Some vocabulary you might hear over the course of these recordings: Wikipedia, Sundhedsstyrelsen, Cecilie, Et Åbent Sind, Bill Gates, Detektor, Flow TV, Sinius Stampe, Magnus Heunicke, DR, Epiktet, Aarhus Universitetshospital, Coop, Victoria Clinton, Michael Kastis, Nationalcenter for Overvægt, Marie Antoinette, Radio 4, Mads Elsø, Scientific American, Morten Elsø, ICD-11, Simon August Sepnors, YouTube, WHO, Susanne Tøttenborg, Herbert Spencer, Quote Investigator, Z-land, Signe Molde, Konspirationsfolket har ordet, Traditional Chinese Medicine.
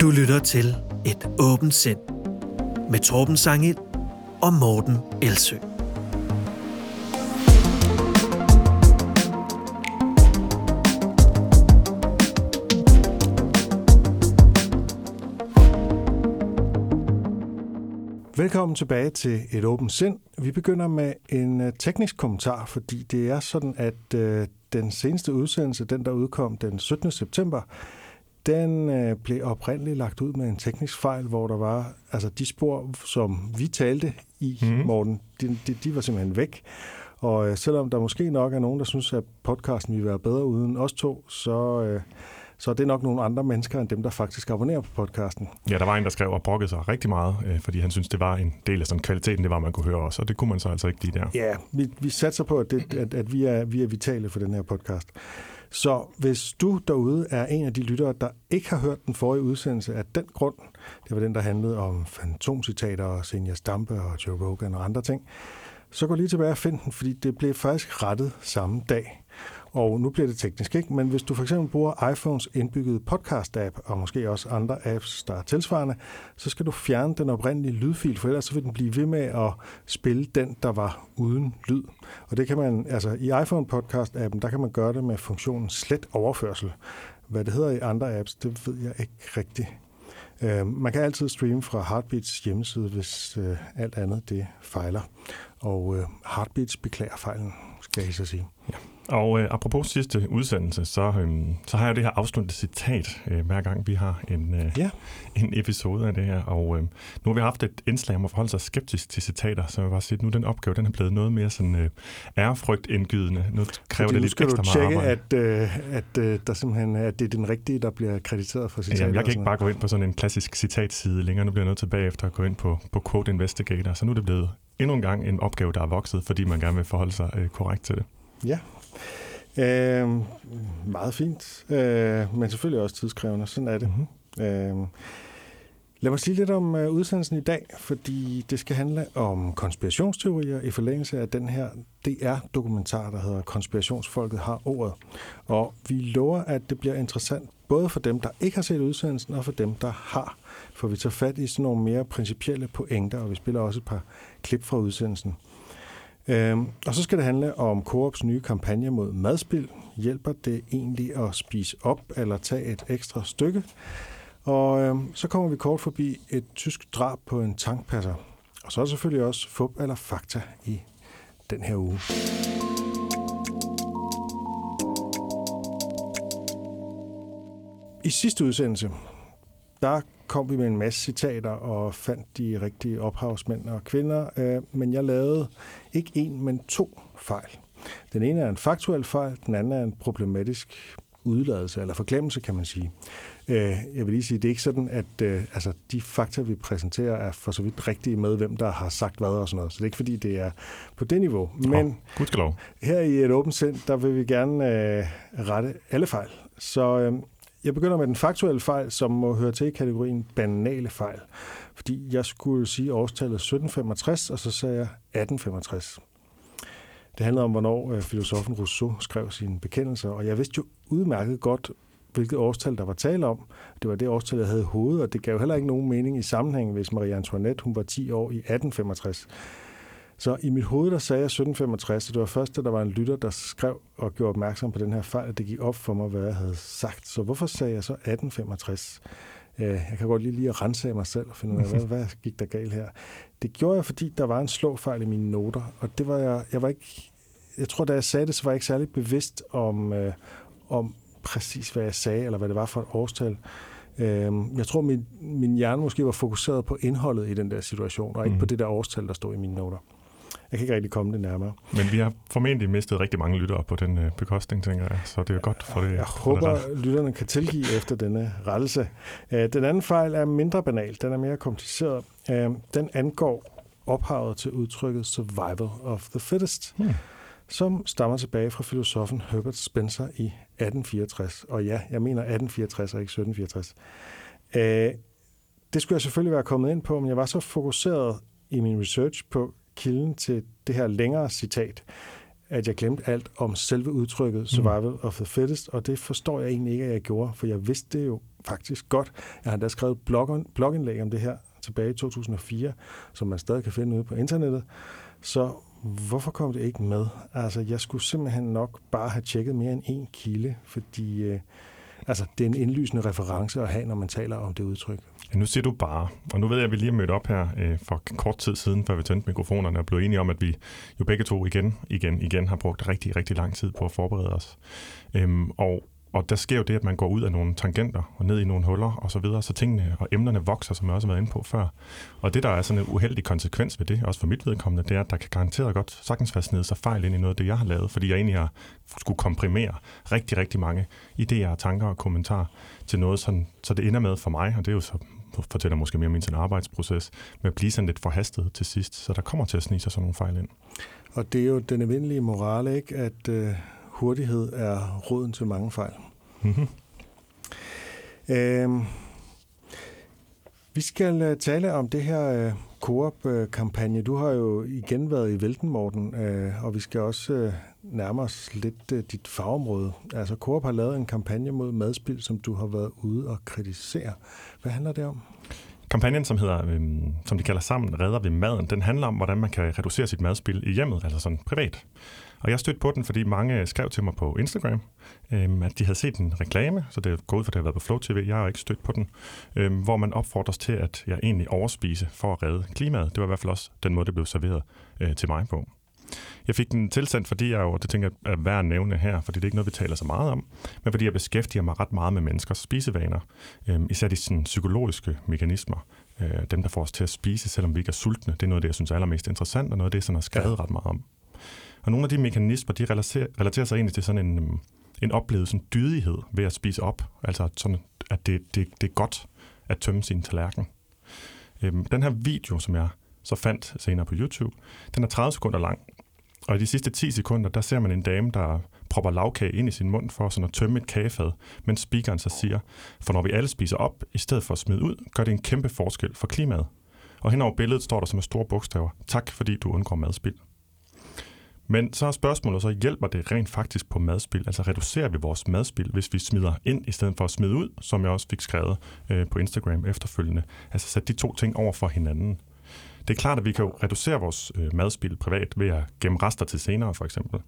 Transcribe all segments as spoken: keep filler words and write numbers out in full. Du lytter til Et Åbent Sind med Torben Sangild og Morten Elsø. Velkommen tilbage til Et Åbent Sind. Vi begynder med en teknisk kommentar, fordi det er sådan, at øh, den seneste udsendelse, den der udkom den syttende september, den øh, blev oprindeligt lagt ud med en teknisk fejl, hvor der var, altså de spor, som vi talte i, mm. Morten, de, de, de var simpelthen væk. Og øh, selvom der måske nok er nogen, der synes, at podcasten ville være bedre uden os to, så... Øh, Så det er nok nogle andre mennesker, end dem, der faktisk abonnerer på podcasten. Ja, der var en, der skrev og brokkede sig rigtig meget, fordi han synes det var en del af sådan kvaliteten, det var, man kunne høre også, og det kunne man så altså ikke lide der. Ja, vi, vi satser på, at, det, at, at vi, er, vi er vitale for den her podcast. Så hvis du derude er en af de lyttere, der ikke har hørt den forrige udsendelse af den grund, det var den, der handlede om fantomcitater og Sinius Stampe og Joe Rogan og andre ting, så gå lige tilbage og find den, fordi det blev faktisk rettet samme dag. Og nu bliver det teknisk, ikke? Men hvis du for eksempel bruger iPhones indbyggede podcast-app, og måske også andre apps, der er tilsvarende, så skal du fjerne den oprindelige lydfil, for ellers så vil den blive ved med at spille den, der var uden lyd. Og det kan man, altså i iPhone-podcast-appen, der kan man gøre det med funktionen slet overførsel. Hvad det hedder i andre apps, det ved jeg ikke rigtigt. Man kan altid streame fra Heartbeats hjemmeside, hvis alt andet det fejler. Og Heartbeats beklager fejlen, skal jeg så sige. Ja. Og øh, apropos sidste udsendelse, så, øh, så har jeg det her afsluttende citat, øh, hver gang vi har en, øh, yeah. en episode af det her. Og øh, nu har vi haft et indslag om at forholde sig skeptisk til citater, så jeg vil bare sige, at nu den opgave, den er blevet noget mere sådan øh, ærefrygtindgydende. Nu kræver fordi det lidt ekstra meget arbejde. Nu skal du tjekke, at, øh, at, øh, der simpelthen, at det er den rigtige, der bliver krediteret for citater. Jamen, jeg kan ikke bare gå ind på sådan en klassisk citatside længere. Nu bliver jeg nødt til bagefter at gå ind på, på Quote Investigator. Så nu er det blevet endnu en gang en opgave, der er vokset, fordi man gerne vil forholde sig øh, korrekt til det. Ja. Yeah. Øh, meget fint, øh, men selvfølgelig også tidskrævende, sådan er det. Mm-hmm. Øh, lad mig sige lidt om øh, udsendelsen i dag, fordi det skal handle om konspirationsteorier i forlængelse af den her D R-dokumentar, der hedder Konspirationsfolket har ordet. Og vi lover, at det bliver interessant både for dem, der ikke har set udsendelsen, og for dem, der har. For vi tager fat i sådan nogle mere principielle pointer, og vi spiller også et par klip fra udsendelsen. Øhm, og så skal det handle om Coops nye kampagne mod madspild. Hjælper det egentlig at spise op eller tage et ekstra stykke? Og øhm, så kommer vi kort forbi et tysk drab på en tankpasser. Og så er selvfølgelig også fup eller fakta i den her uge. I sidste udsendelse, der kom vi med en masse citater og fandt de rigtige ophavsmænd og kvinder, øh, men jeg lavede ikke en, men to fejl. Den ene er en faktuel fejl, den anden er en problematisk udladelse eller forglemmelse, kan man sige. Øh, jeg vil lige sige, det er ikke sådan, at øh, altså, de fakta, vi præsenterer, er for så vidt rigtige med, hvem der har sagt hvad og sådan noget. Så det er ikke, fordi det er på det niveau. Men oh, gudskelov. Her i Et Åbent Sind, der vil vi gerne øh, rette alle fejl. Så... Øh, Jeg begynder med den faktuelle fejl, som må høre til i kategorien banale fejl. Fordi jeg skulle sige årstallet sytten femogtres, og så sagde jeg atten femogtres. Det handlede om, hvornår filosofen Rousseau skrev sine bekendelser, og jeg vidste jo udmærket godt, hvilket årstal der var tale om. Det var det årstal, jeg havde i hovedet, og det gav heller ikke nogen mening i sammenhængen, hvis Marie Antoinette hun var ti år i atten femogtres. Så i mit hoved, der sagde jeg sytten femogtres, og det var først, da der var en lytter, der skrev og gjorde opmærksom på den her fejl, at det gik op for mig, hvad jeg havde sagt. Så hvorfor sagde jeg så atten femogtres? Jeg kan godt lige lige at rense af mig selv og finde ud af, hvad, hvad gik der galt her? Det gjorde jeg, fordi der var en slåfejl i mine noter, og det var jeg, jeg var ikke, jeg tror, da jeg sagde det, så var jeg ikke særlig bevidst om, øh, om præcis, hvad jeg sagde, eller hvad det var for et årstal. Jeg tror, min, min hjerne måske var fokuseret på indholdet i den der situation, og ikke mm. på det der årstal, der stod i mine noter. Jeg kan ikke rigtig komme det nærmere. Men vi har formentlig mistet rigtig mange lyttere på den øh, bekostning, tænker jeg, så det er jo godt for det. Jeg håber, lytterne kan tilgive efter denne rettelse. Øh, den anden fejl er mindre banal, den er mere kompliceret. Øh, den angår ophavet til udtrykket survival of the fittest, hmm. som stammer tilbage fra filosofen Herbert Spencer i atten fireogtres. Og ja, jeg mener atten fireogtres og ikke sytten fireogtres. Øh, det skulle jeg selvfølgelig være kommet ind på, men jeg var så fokuseret i min research på kilden til det her længere citat, at jeg glemte alt om selve udtrykket survival of the fittest, og det forstår jeg egentlig ikke, at jeg gjorde, for jeg vidste det jo faktisk godt. Jeg har da skrevet blog, blogindlæg om det her tilbage i to tusind og fire, som man stadig kan finde ude på internettet. Så hvorfor kom det ikke med? Altså, jeg skulle simpelthen nok bare have tjekket mere end en kilde, fordi øh, altså, det er en indlysende reference at have, når man taler om det udtryk. Ja, nu siger du bare, og nu ved jeg, at vi lige har mødt op her øh, for kort tid siden, før vi tændte mikrofonerne og blev enige om, at vi jo begge to igen, igen, igen har brugt rigtig, rigtig lang tid på at forberede os. Øhm, og, og der sker jo det, at man går ud af nogle tangenter og ned i nogle huller og så videre, så tingene og emnerne vokser, som jeg også har været inde på før. Og det, der er sådan en uheldig konsekvens ved det, også for mit vedkommende, det er, at der kan garanteret godt sagtens være snedet sig fejl ind i noget af det, jeg har lavet, fordi jeg egentlig har skulle komprimere rigtig, rigtig mange idéer og tanker og kommentarer til noget, sådan, så det ender med for mig, og det er jo så fortæller måske mere om min arbejdsproces, men at blive sådan lidt forhastet til sidst, så der kommer til at snige sig sådan nogle fejl ind. Og det er jo den almindelige morale, ikke? At øh, hurtighed er roden til mange fejl. Mm-hmm. Øhm, vi skal tale om det her øh, Coop-kampagne. Du har jo igen været i vælten, Morten, øh, og vi skal også øh, nærme os lidt øh, dit fagområde. Altså, Coop har lavet en kampagne mod madspild, som du har været ude og kritisere. Hvad handler det om? Kampagnen, som hedder, øh, som de kalder sammen, Redder ved maden, den handler om, hvordan man kan reducere sit madspild i hjemmet, altså sådan privat. Og jeg stødte på den, fordi mange skrev til mig på Instagram, øh, at de havde set en reklame, så det er gået for, det har været på Flow T V, jeg har ikke stødt på den, øh, hvor man opfordres til, at jeg egentlig overspise for at redde klimaet. Det var i hvert fald også den måde, det blev serveret øh, til mig på. Jeg fik den tilsendt, fordi jeg jo, det tænker jeg er værd at nævne her, fordi det er ikke noget, vi taler så meget om, men fordi jeg beskæftiger mig ret meget med menneskers spisevaner, øh, især de sådan, psykologiske mekanismer, øh, dem der får os til at spise, selvom vi ikke er sultne. Det er noget af det, jeg synes er allermest interessant, og noget af det, som jeg har skrevet ja. ret meget om. Og nogle af de mekanismer, de relaterer, relaterer sig egentlig til sådan en, en oplevet sådan dydighed ved at spise op, altså sådan, at det, det, det er godt at tømme sin tallerken. Øhm, den her video, som jeg så fandt senere på YouTube, den er tredive sekunder lang, og i de sidste ti sekunder, der ser man en dame, der propper lavkage ind i sin mund for sådan at tømme et kagefad, men speakeren så siger, for når vi alle spiser op, i stedet for at smide ud, gør det en kæmpe forskel for klimaet. Og henover billedet står der som med store bogstaver, tak fordi du undgår madspild. Men så er spørgsmålet, så hjælper det rent faktisk på madspild? Altså reducerer vi vores madspild, hvis vi smider ind i stedet for at smide ud, som jeg også fik skrevet øh, på Instagram efterfølgende? Altså sæt de to ting over for hinanden. Det er klart, at vi kan jo reducere vores øh, madspild privat ved at gemme rester til senere, for eksempel.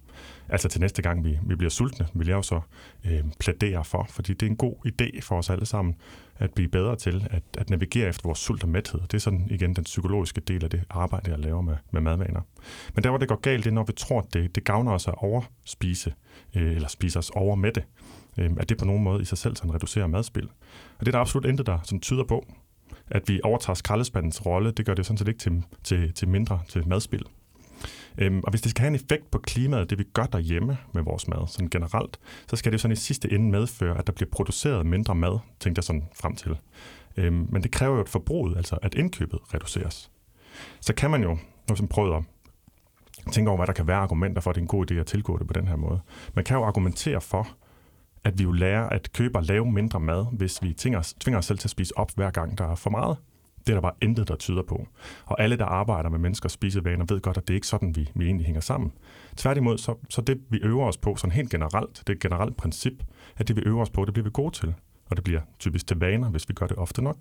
Altså til næste gang, vi, vi bliver sultne, vil jeg jo så øh, plædere for, fordi det er en god idé for os alle sammen at blive bedre til at, at navigere efter vores sult og mæthed. Det er sådan igen den psykologiske del af det arbejde, jeg laver med, med madvaner. Men der, hvor det går galt, det er, når vi tror, at det, det gavner os at overspise, øh, eller spise os over med det. Øh, at det på nogen måde i sig selv sådan reducerer madspild. Og det er der absolut intet, der sådan tyder på. At vi overtager skraldespandens rolle, det gør det sådan set ikke til, til, til mindre, til madspild. Øhm, og hvis det skal have en effekt på klimaet, det vi gør derhjemme med vores mad, sådan generelt, så skal det jo sådan i sidste ende medføre, at der bliver produceret mindre mad, tænkte jeg sådan frem til. Øhm, men det kræver jo et forbrug, altså at indkøbet reduceres. Så kan man jo, når man prøver at tænke over, hvad der kan være argumenter for, at det er en god idé at tilgå det på den her måde. Man kan jo argumentere for, at vi jo lærer at købe og lave mindre mad, hvis vi tvinger os, tvinger os selv til at spise op, hver gang der er for meget. Det er der bare intet, der tyder på. Og alle, der arbejder med menneskers spisevaner, ved godt, at det er ikke sådan, vi, vi egentlig hænger sammen. Tværtimod, så, så det, vi øver os på, sådan helt generelt, det er et generelt princip, at det, vi øver os på, det bliver vi gode til. Og det bliver typisk til vaner, hvis vi gør det ofte nok.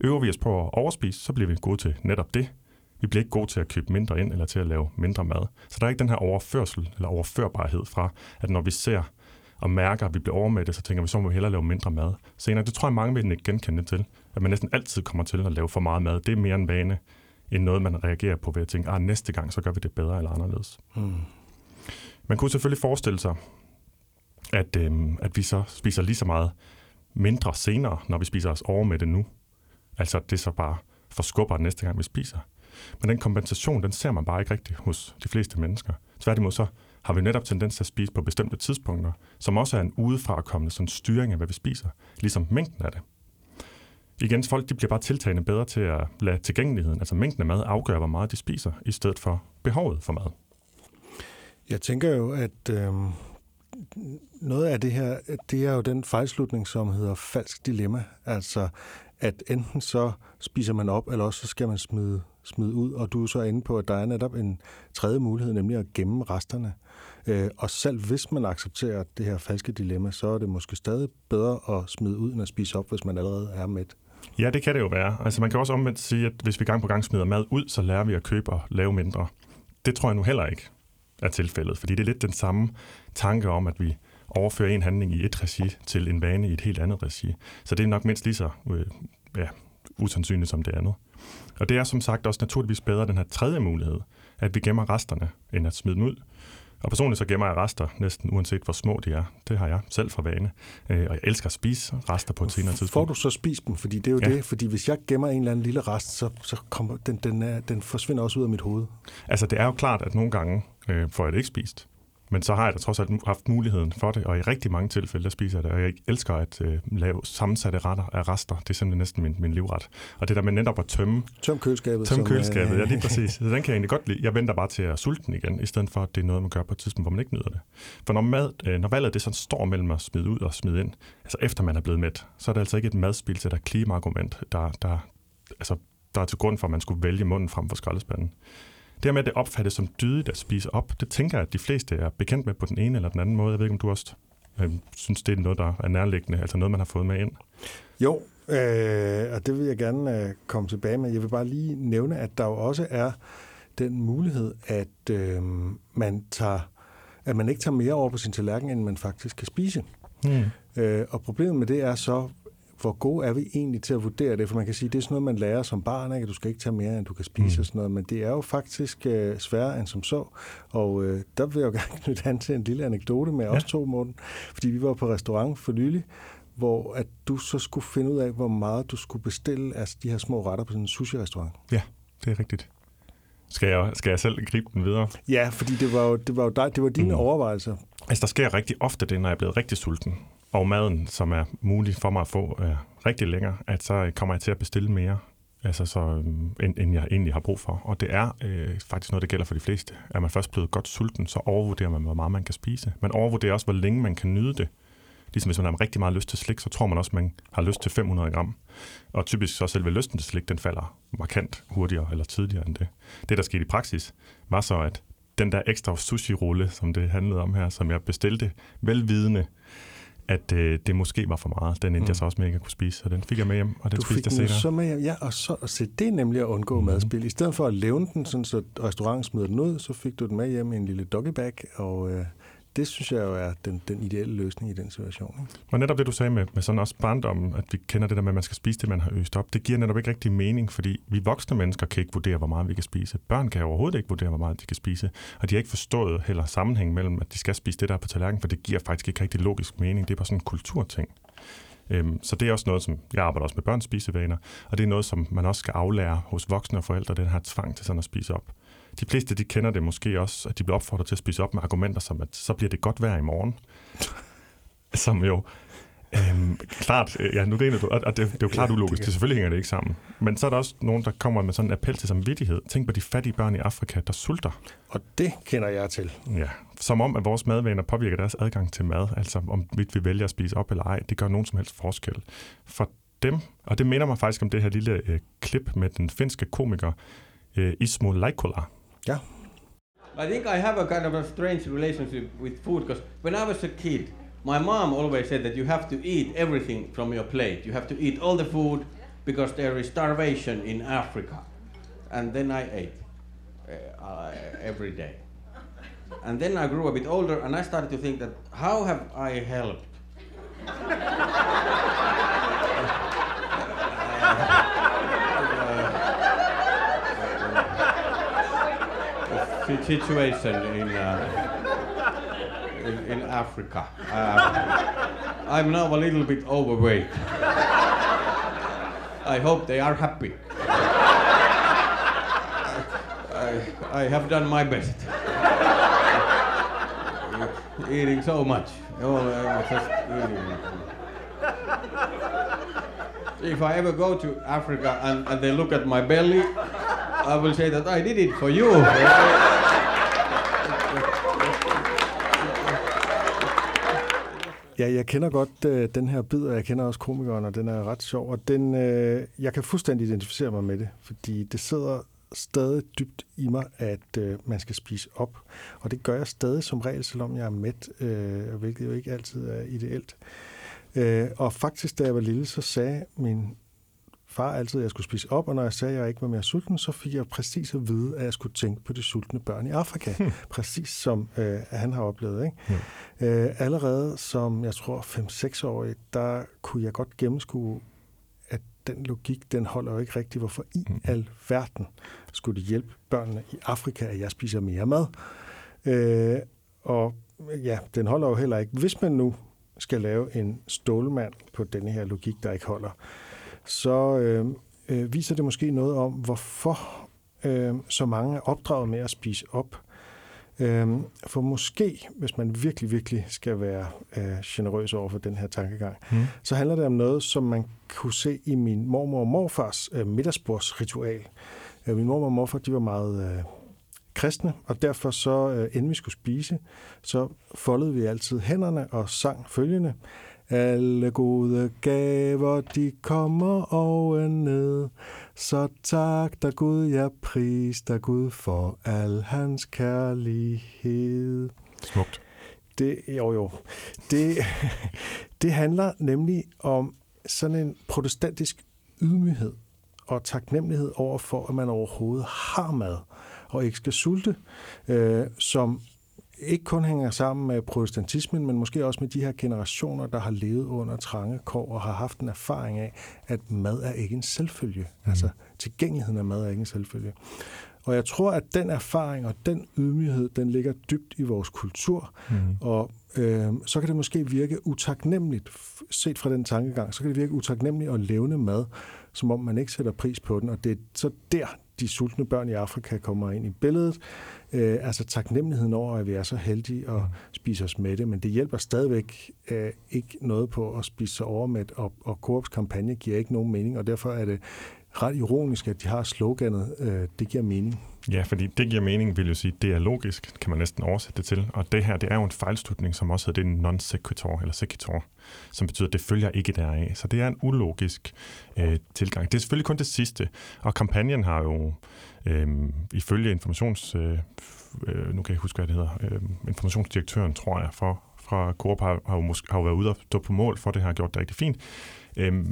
Øver vi os på at overspise, så bliver vi gode til netop det. Vi bliver ikke gode til at købe mindre ind, eller til at lave mindre mad. Så der er ikke den her overførsel, eller overførbarhed fra, at når vi ser og mærker, at vi bliver overmættet, så tænker vi, så må vi hellere lave mindre mad senere. Det tror jeg, mange vil ikke genkende til, at man næsten altid kommer til at lave for meget mad. Det er mere en vane, end noget, man reagerer på ved at tænke, ah, næste gang, så gør vi det bedre eller anderledes. Mm. Man kunne selvfølgelig forestille sig, at, øh, at vi så spiser lige så meget mindre senere, når vi spiser os overmættet nu. Altså, det så bare forskubber det næste gang, vi spiser. Men den kompensation, den ser man bare ikke rigtigt hos de fleste mennesker. Tværtimod så har vi netop tendens til at spise på bestemte tidspunkter, som også er en udefrakommende sådan styring af, hvad vi spiser, ligesom mængden af det. Igen, folk de bliver bare tiltagende bedre til at lade tilgængeligheden, altså mængden af mad, afgøre, hvor meget de spiser, i stedet for behovet for mad. Jeg tænker jo, at øh, noget af det her, det er jo den fejlslutning, som hedder falsk dilemma. Altså, at enten så spiser man op, eller også så skal man smide, smide ud, og du er så inde på, at der er netop en tredje mulighed, nemlig at gemme resterne. Øh, og selv hvis man accepterer det her falske dilemma, så er det måske stadig bedre at smide ud, end at spise op, hvis man allerede er mæt. Ja, det kan det jo være. Altså man kan også omvendt sige, at hvis vi gang på gang smider mad ud, så lærer vi at købe og lave mindre. Det tror jeg nu heller ikke er tilfældet, fordi det er lidt den samme tanke om, at vi overfører en handling i et regi til en vane i et helt andet regi. Så det er nok mindst lige så øh, ja, usandsynligt som det andet. Og det er som sagt også naturligvis bedre den her tredje mulighed, at vi gemmer resterne, end at smide dem ud. Og personligt så gemmer jeg rester, næsten uanset hvor små de er. Det har jeg selv for vane. Øh, og jeg elsker at spise rester på et senere tidspunkt. Får du så spist dem? Fordi det er jo ja. det. Fordi hvis jeg gemmer en eller anden lille rest, så, så kommer den, den, er, den forsvinder også ud af mit hoved. Altså det er jo klart, at nogle gange øh, får jeg det ikke spist. Men så har jeg da trods alt haft muligheden for det, og i rigtig mange tilfælde, der spiser jeg det. Og jeg elsker at øh, lave sammensatte retter af rester. Det er simpelthen næsten min, min livret. Og det der med netop at tømme... Tøm køleskabet. Tøm køleskabet, øh... ja lige præcis. Så den kan jeg egentlig godt lide. Jeg venter bare til at sulte den igen, i stedet for, at det er noget, man gør på et tidspunkt, hvor man ikke nyder det. For når, mad, øh, når valget det sådan står mellem at smide ud og smide ind, altså efter man er blevet mæt, så er det altså ikke et madspil til der klimaargument, der, der, altså, der er til grund for, at man skulle vælge munden frem for skraldespanden. Det med, at det opfattes som dydigt at spise op, det tænker jeg, at de fleste er bekendt med på den ene eller den anden måde. Jeg ved ikke, om du også øh, synes, det er noget, der er nærliggende, altså noget, man har fået med ind. Jo, øh, og det vil jeg gerne øh, komme tilbage med. Jeg vil bare lige nævne, at der jo også er den mulighed, at, øh, man, tager, at man ikke tager mere over på sin tallerken, end man faktisk kan spise. Mm. Øh, og problemet med det er så, hvor gode er vi egentlig til at vurdere det? For man kan sige, det er sådan noget, man lærer som barn, ikke? Du skal ikke tage mere, end du kan spise mm. og sådan noget. Men det er jo faktisk øh, sværere end som så. Og øh, der vil jeg jo gerne knytte an til en lille anekdote med ja. os to, Morten. Fordi vi var på restaurant for nylig, hvor at du så skulle finde ud af, hvor meget du skulle bestille af altså de her små retter på sådan en sushi-restaurant. Ja, det er rigtigt. Skal jeg, skal jeg selv gribe den videre? Ja, fordi det var jo, det var jo dig, det var dine mm. overvejelser. Altså, der sker rigtig ofte det, når jeg er blevet rigtig sulten. Og maden, som er mulig for mig at få øh, rigtig længere, at så kommer jeg til at bestille mere, altså så, øh, end, end jeg egentlig har brug for. Og det er øh, faktisk noget, der gælder for de fleste. Er man først blevet godt sulten, så overvurderer man, hvor meget man kan spise. Man overvurderer også, hvor længe man kan nyde det. Ligesom hvis man har rigtig meget lyst til slik, så tror man også, man har lyst til fem hundrede gram. Og typisk så selve lysten til slik, den falder markant hurtigere eller tidligere end det. Det, der skete i praksis, var så, at den der ekstra sushi-rulle, som det handlede om her, som jeg bestilte velvidende, at øh, det måske var for meget. Den endte mm. jeg så også med, at jeg kunne spise, og den fik jeg med hjem, og den du spiste jeg senere. Du fik så med hjem, ja, og så og se, det nemlig at undgå mm. madspil. I stedet for at levne den, sådan, så restauranten smider den ud, så fik du den med hjem i en lille doggybag, og øh, det synes jeg jo er den, den ideelle løsning i den situation. Ikke? Og netop det, du sagde med, med sådan også barndommen, at vi kender det der med, at man skal spise det, man har øst op, det giver netop ikke rigtig mening, fordi vi voksne mennesker kan ikke vurdere, hvor meget vi kan spise. Børn kan overhovedet ikke vurdere, hvor meget de kan spise, og de har ikke forstået heller sammenhæng mellem, at de skal spise det der på tallerkenen, for det giver faktisk ikke rigtig logisk mening. Det er bare sådan en kulturting. Øhm, så det er også noget, som jeg arbejder også med børns spisevaner, og det er noget, som man også skal aflære hos voksne og forældre, den her tvang til sådan at spise op. De fleste, de kender det måske også, at de bliver opfordret til at spise op med argumenter som, at så bliver det godt vejr i morgen. Som jo, øhm, klart, ja, nu griner du, og det, det er jo klart ja, ulogisk, det, det selvfølgelig hænger det ikke sammen. Men så er der også nogen, der kommer med sådan en appel til samvittighed. Tænk på de fattige børn i Afrika, der sulter. Og det kender jeg til. Ja, som om, at vores madvaner påvirker deres adgang til mad, altså om vi vælger at spise op eller ej, det gør nogen som helst forskel. For dem, og det minder mig faktisk om det her lille øh, klip med den finske komiker øh, Ismo Leikola. Yeah. I think I have a kind of a strange relationship with food because when I was a kid, my mom always said that you have to eat everything from your plate. You have to eat all the food because there is starvation in Africa. And then I ate uh, uh, every day. And then I grew a bit older and I started to think that how have I helped? uh, uh, situation in, uh, in, in Africa. Uh, I'm now a little bit overweight. I hope they are happy. I, I, I have done my best. Eating so much. Oh, I'm just eating. If I ever go to Africa and, and they look at my belly, I will say that I did it for you. Ja, jeg kender godt øh, den her bid, og jeg kender også komikeren, og den er ret sjov. Og den, øh, jeg kan fuldstændig identificere mig med det, fordi det sidder stadig dybt i mig, at øh, man skal spise op. Og det gør jeg stadig som regel, selvom jeg er mæt, øh, hvilket jo ikke altid er ideelt. Øh, og faktisk, da jeg var lille, så sagde min far altid, at jeg skulle spise op, og når jeg sagde, at jeg ikke var mere sulten, så fik jeg præcis at vide, at jeg skulle tænke på de sultne børn i Afrika. Hmm. Præcis som øh, han har oplevet. Ikke? Hmm. Øh, allerede som, jeg tror, fem-seks-årig, der kunne jeg godt gennemskue, at den logik, den holder jo ikke rigtigt. Hvorfor i hmm. alverden skulle det hjælpe børnene i Afrika, at jeg spiser mere mad? Øh, og ja, den holder jo heller ikke. Hvis man nu skal lave en stålmand på denne her logik, der ikke holder, så øh, øh, viser det måske noget om, hvorfor øh, så mange er opdraget med at spise op. Øh, for måske, hvis man virkelig, virkelig skal være øh, generøs over for den her tankegang, mm. så handler det om noget, som man kunne se i min mormor og morfars øh, middagsbordsritual. Øh, min mormor og morfar, de var meget øh, kristne, og derfor så, øh, inden vi skulle spise, så foldede vi altid hænderne og sang følgende: alle gode gaver, de kommer oven ned, så tak der Gud, jeg pris der Gud for al hans kærlighed. Smukt. Det, jo jo. Det, det handler nemlig om sådan en protestantisk ydmyghed og taknemmelighed over for, at man overhovedet har mad og ikke skal sulte, øh, som ikke kun hænger sammen med protestantismen, men måske også med de her generationer, der har levet under trange kår og har haft en erfaring af, at mad er ikke en selvfølge. Mm. Altså, tilgængeligheden af mad er ikke en selvfølge. Og jeg tror, at den erfaring og den ydmyghed, den ligger dybt i vores kultur, mm. og øh, så kan det måske virke utaknemmeligt, set fra den tankegang, så kan det virke utaknemmeligt at levne mad, som om man ikke sætter pris på den, og det er så der, de sultne børn i Afrika kommer ind i billedet. Øh, altså taknemmeligheden over, at vi er så heldige at spise os mætte, men det hjælper stadigvæk øh, ikke noget på at spise sig overmæt, og, og Coops kampagne giver ikke nogen mening, og derfor er det ret ironisk, at de har sloganet, øh, det giver mening. Ja, fordi det giver mening, vil jo sige, det er logisk, kan man næsten oversætte det til, og det her, det er jo en fejlslutning, som også hedder det non sequitur, eller sequitur, som betyder, at det følger ikke deraf, så det er en ulogisk øh, tilgang. Det er selvfølgelig kun det sidste, og kampagnen har jo øh, ifølge informations, øh, øh, nu kan jeg huske, hvad det hedder, øh, informationsdirektøren, tror jeg, for, fra Coop har, har, jo måske, har jo været ude og stå på mål for det, har gjort det rigtig fint. Øh,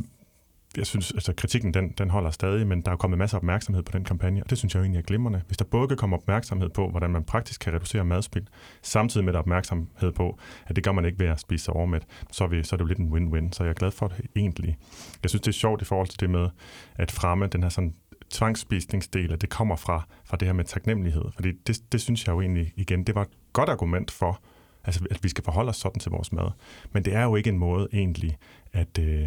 Jeg synes, altså kritikken den, den holder stadig, men der er kommet masser af opmærksomhed på den kampagne, og det synes jeg jo egentlig er glimrende. Hvis der både kan komme opmærksomhed på, hvordan man praktisk kan reducere madspild, samtidig med der opmærksomhed på, at det gør man ikke ved at spise sig overmæt, så er, vi, så er det jo lidt en win-win, så jeg er glad for det egentlig. Jeg synes, det er sjovt i forhold til det med at fremme den her sådan tvangsspisningsdel, at det kommer fra, fra det her med taknemmelighed, fordi det, det synes jeg jo egentlig igen, det var et godt argument for, altså, at vi skal forholde os sådan til vores mad, men det er jo ikke en måde egentlig, at... Øh,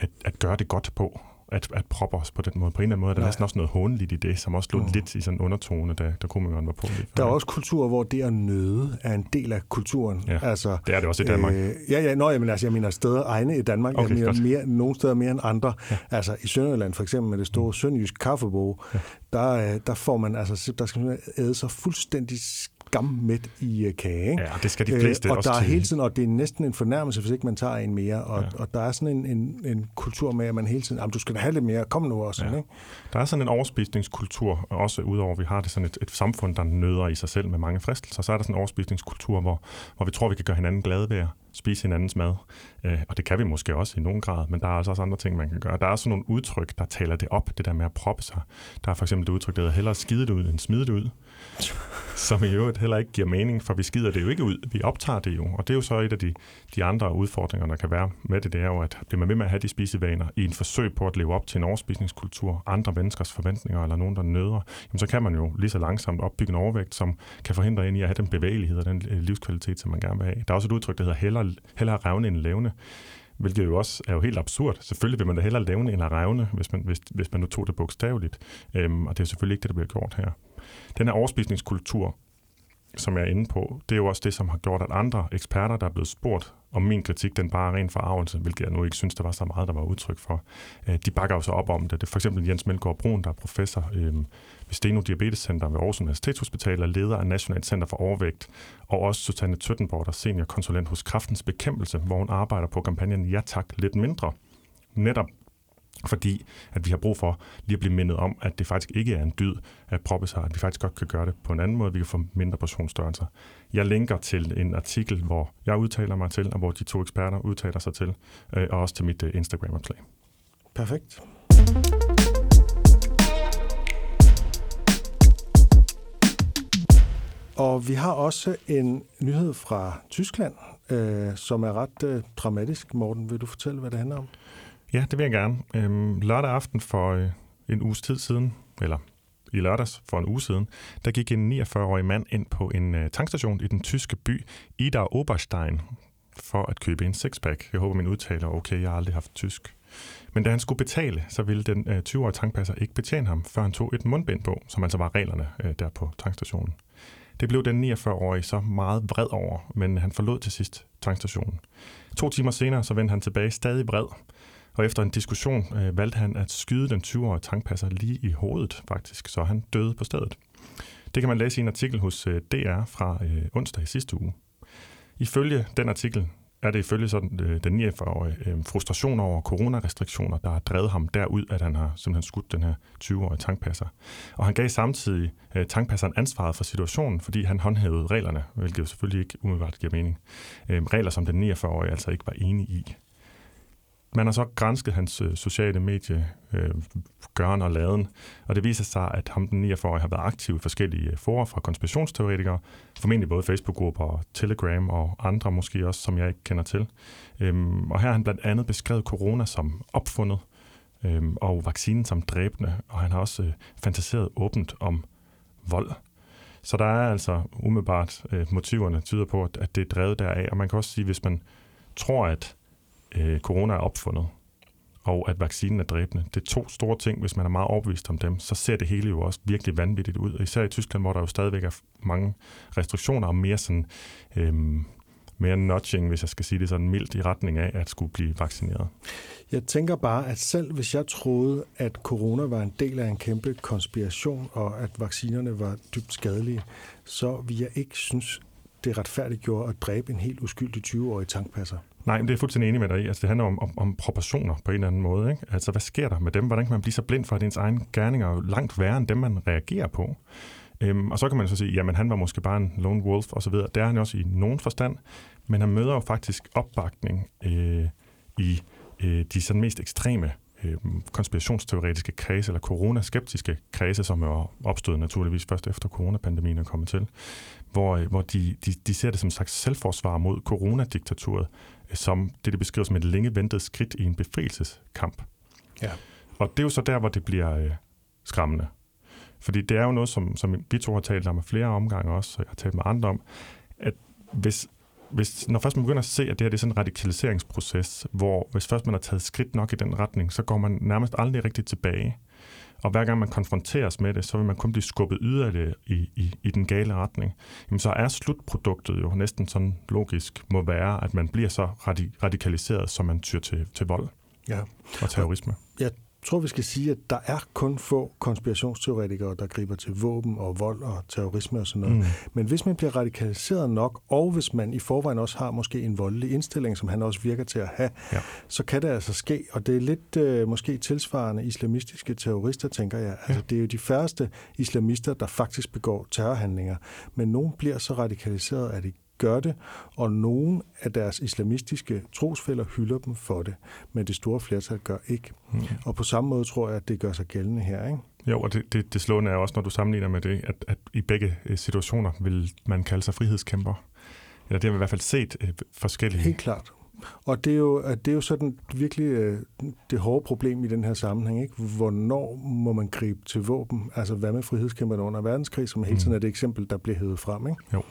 At, at gøre det godt på, at, at proppe os på den måde. På en eller anden måde, der er næsten også noget hånligt i det, som også lå uh. lidt i sådan en undertone, da, da komikeren var på. Der er også kulturer, hvor det at nøde er en del af kulturen. Ja, altså, det er det også i Danmark. Øh, ja, ja, nå, jamen, altså, jeg mener steder egne i Danmark, okay, jeg mener mere, nogle steder mere end andre. Ja. Altså i Sønderjylland for eksempel, med det store sønderjysk kaffebog, ja. der, der får man, altså der skal man æde sig fuldstændig gammelt i kage. Ikke? Ja, det skal de fleste øh, og også der er hele tiden, og det er næsten en fornærmelse, hvis ikke man tager en mere. Og, ja. og der er sådan en, en, en kultur med, at man hele tiden, du skal have lidt mere, kom nu også. Ja. Ikke? Der er sådan en overspisningskultur, også udover, at vi har det sådan et, et samfund, der nøder i sig selv med mange fristelser, så er der sådan en overspisningskultur, hvor, hvor vi tror, vi kan gøre hinanden glade ved at spise hinandens mad. Øh, og det kan vi måske også i nogen grad, men der er altså også andre ting, man kan gøre. Der er sådan nogle udtryk, der taler det op, det der med at proppe sig. Der er for eksempel det udtryk, der hedder hellere skide det ud, end smide det ud, som i øvrigt heller ikke giver mening, for vi skider det jo ikke ud, vi optager det jo, og det er jo så et af de, de andre udfordringer, der kan være med det, det er jo, at bliver man ved med at have de spisevaner i en forsøg på at leve op til en overspisningskultur, andre menneskers forventninger eller nogen, der nøder, jamen så kan man jo lige så langsomt opbygge en overvægt, som kan forhindre en i at have den bevægelighed og den livskvalitet, som man gerne vil have. Der er også et udtryk, der hedder hellere, hellere revne end levne, hvilket jo også er jo helt absurd. Selvfølgelig vil man da hellere levne end revne, hvis man, hvis, hvis man nu tog det bogstaveligt, øhm, og det er selvfølgelig ikke det, der bliver gjort her. Den her overspisningskultur, som jeg er inde på, det er jo også det, som har gjort, at andre eksperter, der er blevet spurgt om min kritik, den bare er ren forarvelse, hvilket jeg nu ikke synes, der var så meget, der var udtryk for. De bakker jo så op om det. Det er for eksempel Jens Meldgaard-Brun, der er professor øh, ved Steno Diabetescenter ved Aarhus Universitetshospital og leder af Nationalcenter for Overvægt, og også Susanne Tøttenborg, der er seniorkonsulent hos Kræftens Bekæmpelse, hvor hun arbejder på kampagnen Ja tak, lidt mindre. Netop fordi at vi har brug for lige at blive mindet om, at det faktisk ikke er en dyd at proppe sig, at vi faktisk godt kan gøre det på en anden måde, vi kan få mindre portionsstørrelser. Jeg linker til en artikel, hvor jeg udtaler mig til, og hvor de to eksperter udtaler sig til, og også til mit Instagram-opslag. Perfekt. Og vi har også en nyhed fra Tyskland, øh, som er ret øh, dramatisk. Morten, vil du fortælle, hvad det handler om? Ja, det vil jeg gerne. Øhm, lørdag aften for øh, en uges tid siden, eller i lørdags for en uge siden, der gik en niogfyrre-årig mand ind på en øh, tankstation i den tyske by Idar Oberstein for at købe en sixpack. Jeg håber, min udtaler er okay, jeg har aldrig haft tysk. Men da han skulle betale, så ville den øh, tyve-årige tankpasser ikke betjene ham, før han tog et mundbind på, som altså var reglerne øh, der på tankstationen. Det blev den niogfyrre-årige så meget vred over, men han forlod til sidst tankstationen. To timer senere, så vendte han tilbage stadig vred, og efter en diskussion øh, valgte han at skyde den tyve-årige tankpasser lige i hovedet, faktisk, så han døde på stedet. Det kan man læse i en artikel hos øh, D R fra øh, onsdag i sidste uge. Ifølge den artikel er det ifølge sådan, øh, den niogfyrre-årige øh, frustration over coronarestriktioner, der har drevet ham derud, at han har simpelthen skudt den her tyve-årige tankpasser. Og han gav samtidig øh, tankpasseren ansvaret for situationen, fordi han håndhævede reglerne, hvilket jo selvfølgelig ikke umiddelbart giver mening. Øh, regler, som den niogfyrre-årige altså ikke var enig i. Man har så gransket hans sociale medie, øh, gøren og laden, og det viser sig, at ham den niogfyrre-årige har været aktiv i forskellige forer fra konspirationsteoretikere, formentlig både Facebook-grupper og Telegram og andre måske også, som jeg ikke kender til. Øhm, og her har han blandt andet beskrevet corona som opfundet øhm, og vaccinen som dræbende, og han har også øh, fantaseret åbent om vold. Så der er altså umiddelbart øh, motiverne tyder på, at, at det er drevet deraf, og man kan også sige, hvis man tror, at corona er opfundet, og at vaccinen er dræbende. Det er to store ting, hvis man er meget overbevist om dem, så ser det hele jo også virkelig vanvittigt ud. Og især i Tyskland, hvor der jo stadigvæk er mange restriktioner og mere sådan øhm, mere nudging, hvis jeg skal sige det sådan mildt, i retning af at skulle blive vaccineret. Jeg tænker bare, at selv hvis jeg troede, at corona var en del af en kæmpe konspiration, og at vaccinerne var dybt skadelige, så ville jeg ikke synes, det retfærdiggjorde at dræbe en helt uskyldig tyve-årig tankpasser. Nej, men det er jeg fuldstændig enig med dig i. Altså, det handler om, om, om proportioner på en eller anden måde. Ikke? Altså, hvad sker der med dem? Hvordan kan man blive så blind for, at ens egne gerninger er langt værre end dem, man reagerer på? Øhm, og så kan man så sige, jamen han var måske bare en lone wolf osv. Det er han også i nogen forstand. Men han møder jo faktisk opbakning øh, i øh, de sådan mest ekstreme øh, konspirationsteoretiske kredse, eller coronaskeptiske kredse, som er opstået naturligvis først efter coronapandemien er kommet til. Hvor, øh, hvor de, de, de ser det som sagt selvforsvar mod coronadiktaturet, som det, det beskrives som et længe ventet skridt i en befrielseskamp. Ja. Og det er jo så der, hvor det bliver øh, skræmmende. Fordi det er jo noget, som, som vi to har talt om af flere omgange også, og jeg har talt med andre om, at hvis, hvis, når først man begynder at se, at det her det er sådan en radikaliseringsproces, hvor hvis først man har taget skridt nok i den retning, så går man nærmest aldrig rigtigt tilbage. Og hver gang man konfronteres med det, så vil man kun blive skubbet yderligere i, i, i den gale retning. Jamen, så er slutproduktet jo næsten sådan logisk må være, at man bliver så radik- radikaliseret, som man tyr til, til vold ja. og terrorisme. Jeg tror, vi skal sige, at der er kun få konspirationsteoretikere, der griber til våben og vold og terrorisme og sådan noget. Mm. Men hvis man bliver radikaliseret nok, og hvis man i forvejen også har måske en voldelig indstilling, som han også virker til at have, ja. så kan det altså ske. Og det er lidt øh, måske tilsvarende islamistiske terrorister, tænker jeg. Altså, ja. Det er jo de færreste islamister, der faktisk begår terrorhandlinger. Men nogen bliver så radikaliseret, at de gør det, og nogen af deres islamistiske trosfæller hylder dem for det, men det store flertal gør ikke. Mm. Og på samme måde tror jeg, at det gør sig gældende her, ikke? Jo, og det, det, det slående er også, når du sammenligner med det, at, at i begge situationer vil man kalde sig frihedskæmper. Eller det har vi i hvert fald set øh, forskellige. Helt klart. Og det er jo, det er jo sådan virkelig øh, det hårde problem i den her sammenhæng, ikke? Hvornår må man gribe til våben? Altså, hvad med frihedskæmperne under verdenskrig, som hele tiden er det eksempel, der bliver hævet frem, ikke? Jo.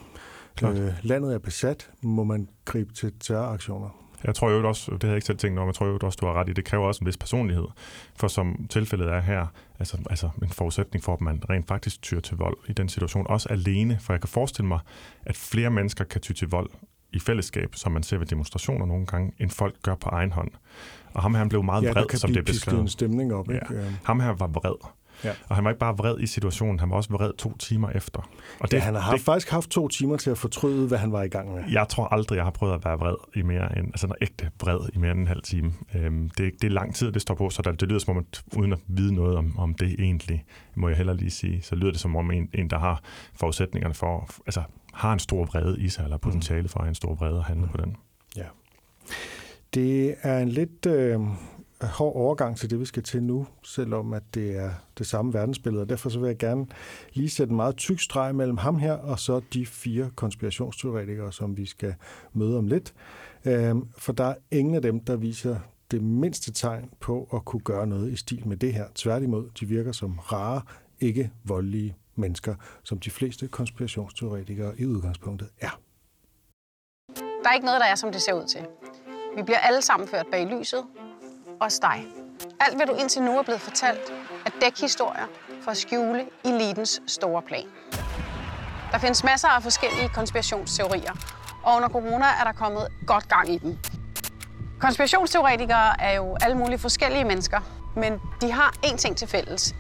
Øh, landet er besat, må man gribe til terroraktioner. Jeg tror jo også, det havde jeg ikke selv tænkt om, jeg tror jo også, du har ret i, det kræver også en vis personlighed. For som tilfældet er her, altså, altså en forudsætning for, at man rent faktisk tyr til vold i den situation, også alene. For jeg kan forestille mig, at flere mennesker kan ty til vold i fællesskab, som man ser ved demonstrationer nogle gange, end folk gør på egen hånd. Og ham her, han blev meget ja, vred, som det er beskrevet. En stemning op, ikke? Ja. Ham her var vred. Ja. Og han var ikke bare vred i situationen, han var også vred to timer efter. Og det, ja, han har haft, det, faktisk haft to timer til at fortryde, hvad han var i gang med. Jeg tror aldrig, jeg har prøvet at være vred i mere end, altså en ægte vred i mere end en halv time. Øhm, det, det er lang tid, det står på, så der, det lyder som om, at, uden at vide noget om, om det egentlig, må jeg heller lige sige, så lyder det som om en, en der har forudsætningerne for, altså har en stor vrede i sig, eller potentiale for at have en stor vrede og handle mm. på den. Ja. Det er en lidt... Øh... hård overgang til det, vi skal til nu, selvom at det er det samme verdensbillede. Derfor så vil jeg gerne lige sætte en meget tyk streg mellem ham her og så de fire konspirationsteoretikere, som vi skal møde om lidt. For der er ingen af dem, der viser det mindste tegn på at kunne gøre noget i stil med det her. Tværtimod, de virker som rare, ikke voldelige mennesker, som de fleste konspirationsteoretikere i udgangspunktet er. Der er ikke noget, der er, som det ser ud til. Vi bliver alle sammen ført bag lyset, og steg. Alt, hvad du indtil nu er blevet fortalt, er dækhistorier for at skjule elitens store plan. Der findes masser af forskellige konspirationsteorier, og under corona er der kommet godt gang i dem. Konspirationsteoretikere er jo alle mulige forskellige mennesker, men de har én ting til fælles.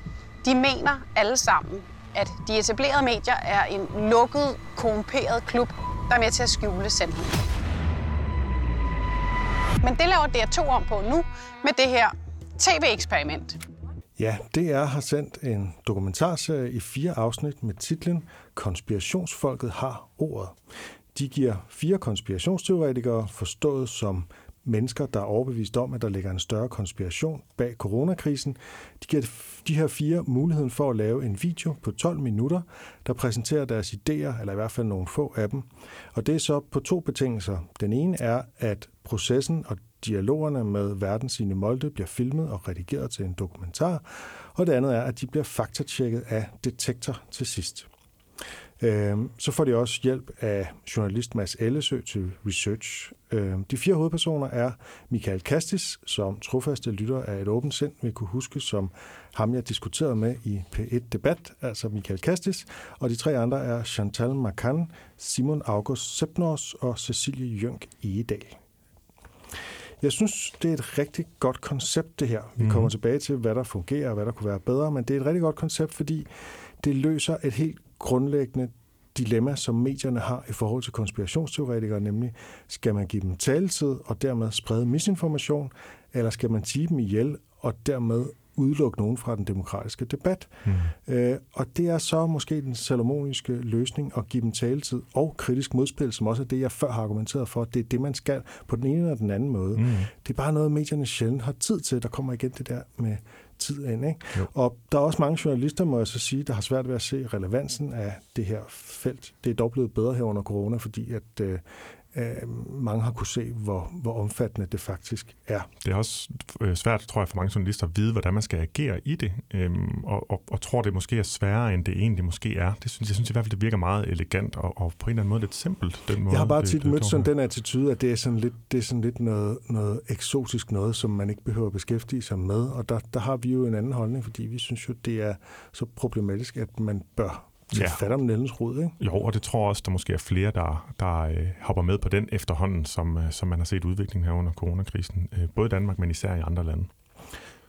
De mener alle sammen, at de etablerede medier er en lukket, korrumperet klub, der er med til at skjule sandheden. Men det laver D R to om på nu med det her tv-eksperiment. Ja, D R har sendt en dokumentarserie i fire afsnit med titlen Konspirationsfolket har ordet. De giver fire konspirationsteoretikere forstået som mennesker, der er overbevist om, at der ligger en større konspiration bag coronakrisen. De giver de her fire muligheden for at lave en video på tolv minutter, der præsenterer deres idéer, eller i hvert fald nogle få af dem. Og det er så på to betingelser. Den ene er, at processen og dialogerne med værten Signe Molde bliver filmet og redigeret til en dokumentar, og det andet er, at de bliver faktatjekket af Detektor til sidst. Så får de også hjælp af journalist Mads Elsø til research. De fire hovedpersoner er Michael Kastis, som trofaste lytter af Et Åbent Sind vil kunne huske, som ham jeg diskuterede med i P et Debat, altså Michael Kastis. Og de tre andre er Chantal Marcan, Simon August Sepnors og Cecilie Jønk Egedal. Jeg synes, det er et rigtig godt koncept, det her. Vi kommer mm. tilbage til, hvad der fungerer og hvad der kunne være bedre, men det er et rigtig godt koncept, fordi det løser et helt grundlæggende dilemma, som medierne har i forhold til konspirationsteoretikere, nemlig skal man give dem taletid og dermed sprede misinformation, eller skal man tie dem ihjel og dermed udelukke nogen fra den demokratiske debat? Mm. Øh, og det er så måske den salomoniske løsning at give dem taletid og kritisk modspil, som også er det, jeg før har argumenteret for. Det er det, man skal på den ene eller den anden måde. Mm. Det er bare noget, medierne sjældent har tid til. Der kommer igen det der med tid ind, ikke? Og der er også mange journalister, må jeg så sige, der har svært ved at se relevansen af det her felt. Det er dog blevet bedre her under corona, fordi at øh, øh, mange har kunne se, hvor, hvor omfattende det faktisk er. Det er også svært, tror jeg, for mange journalister at vide, hvordan man skal agere i det, øhm, og, og, og tror, det måske er sværere, end det egentlig måske er. Det synes, jeg synes i hvert fald, det virker meget elegant, og, og på en eller anden måde lidt simpelt. Den måde, jeg har bare tit mødt sådan den attitude, at det er sådan lidt, det er sådan lidt noget, noget eksotisk noget, som man ikke behøver at beskæftige sig med, og der, der har vi jo en anden holdning, fordi vi synes jo, det er så problematisk, at man bør til ja. fat om nældens rod, ikke? Jo, og det tror jeg også, der måske er flere, der, der øh, hopper med på den efterhånden, som, øh, som man har set udviklingen her under coronakrisen. Øh, både i Danmark, men især i andre lande.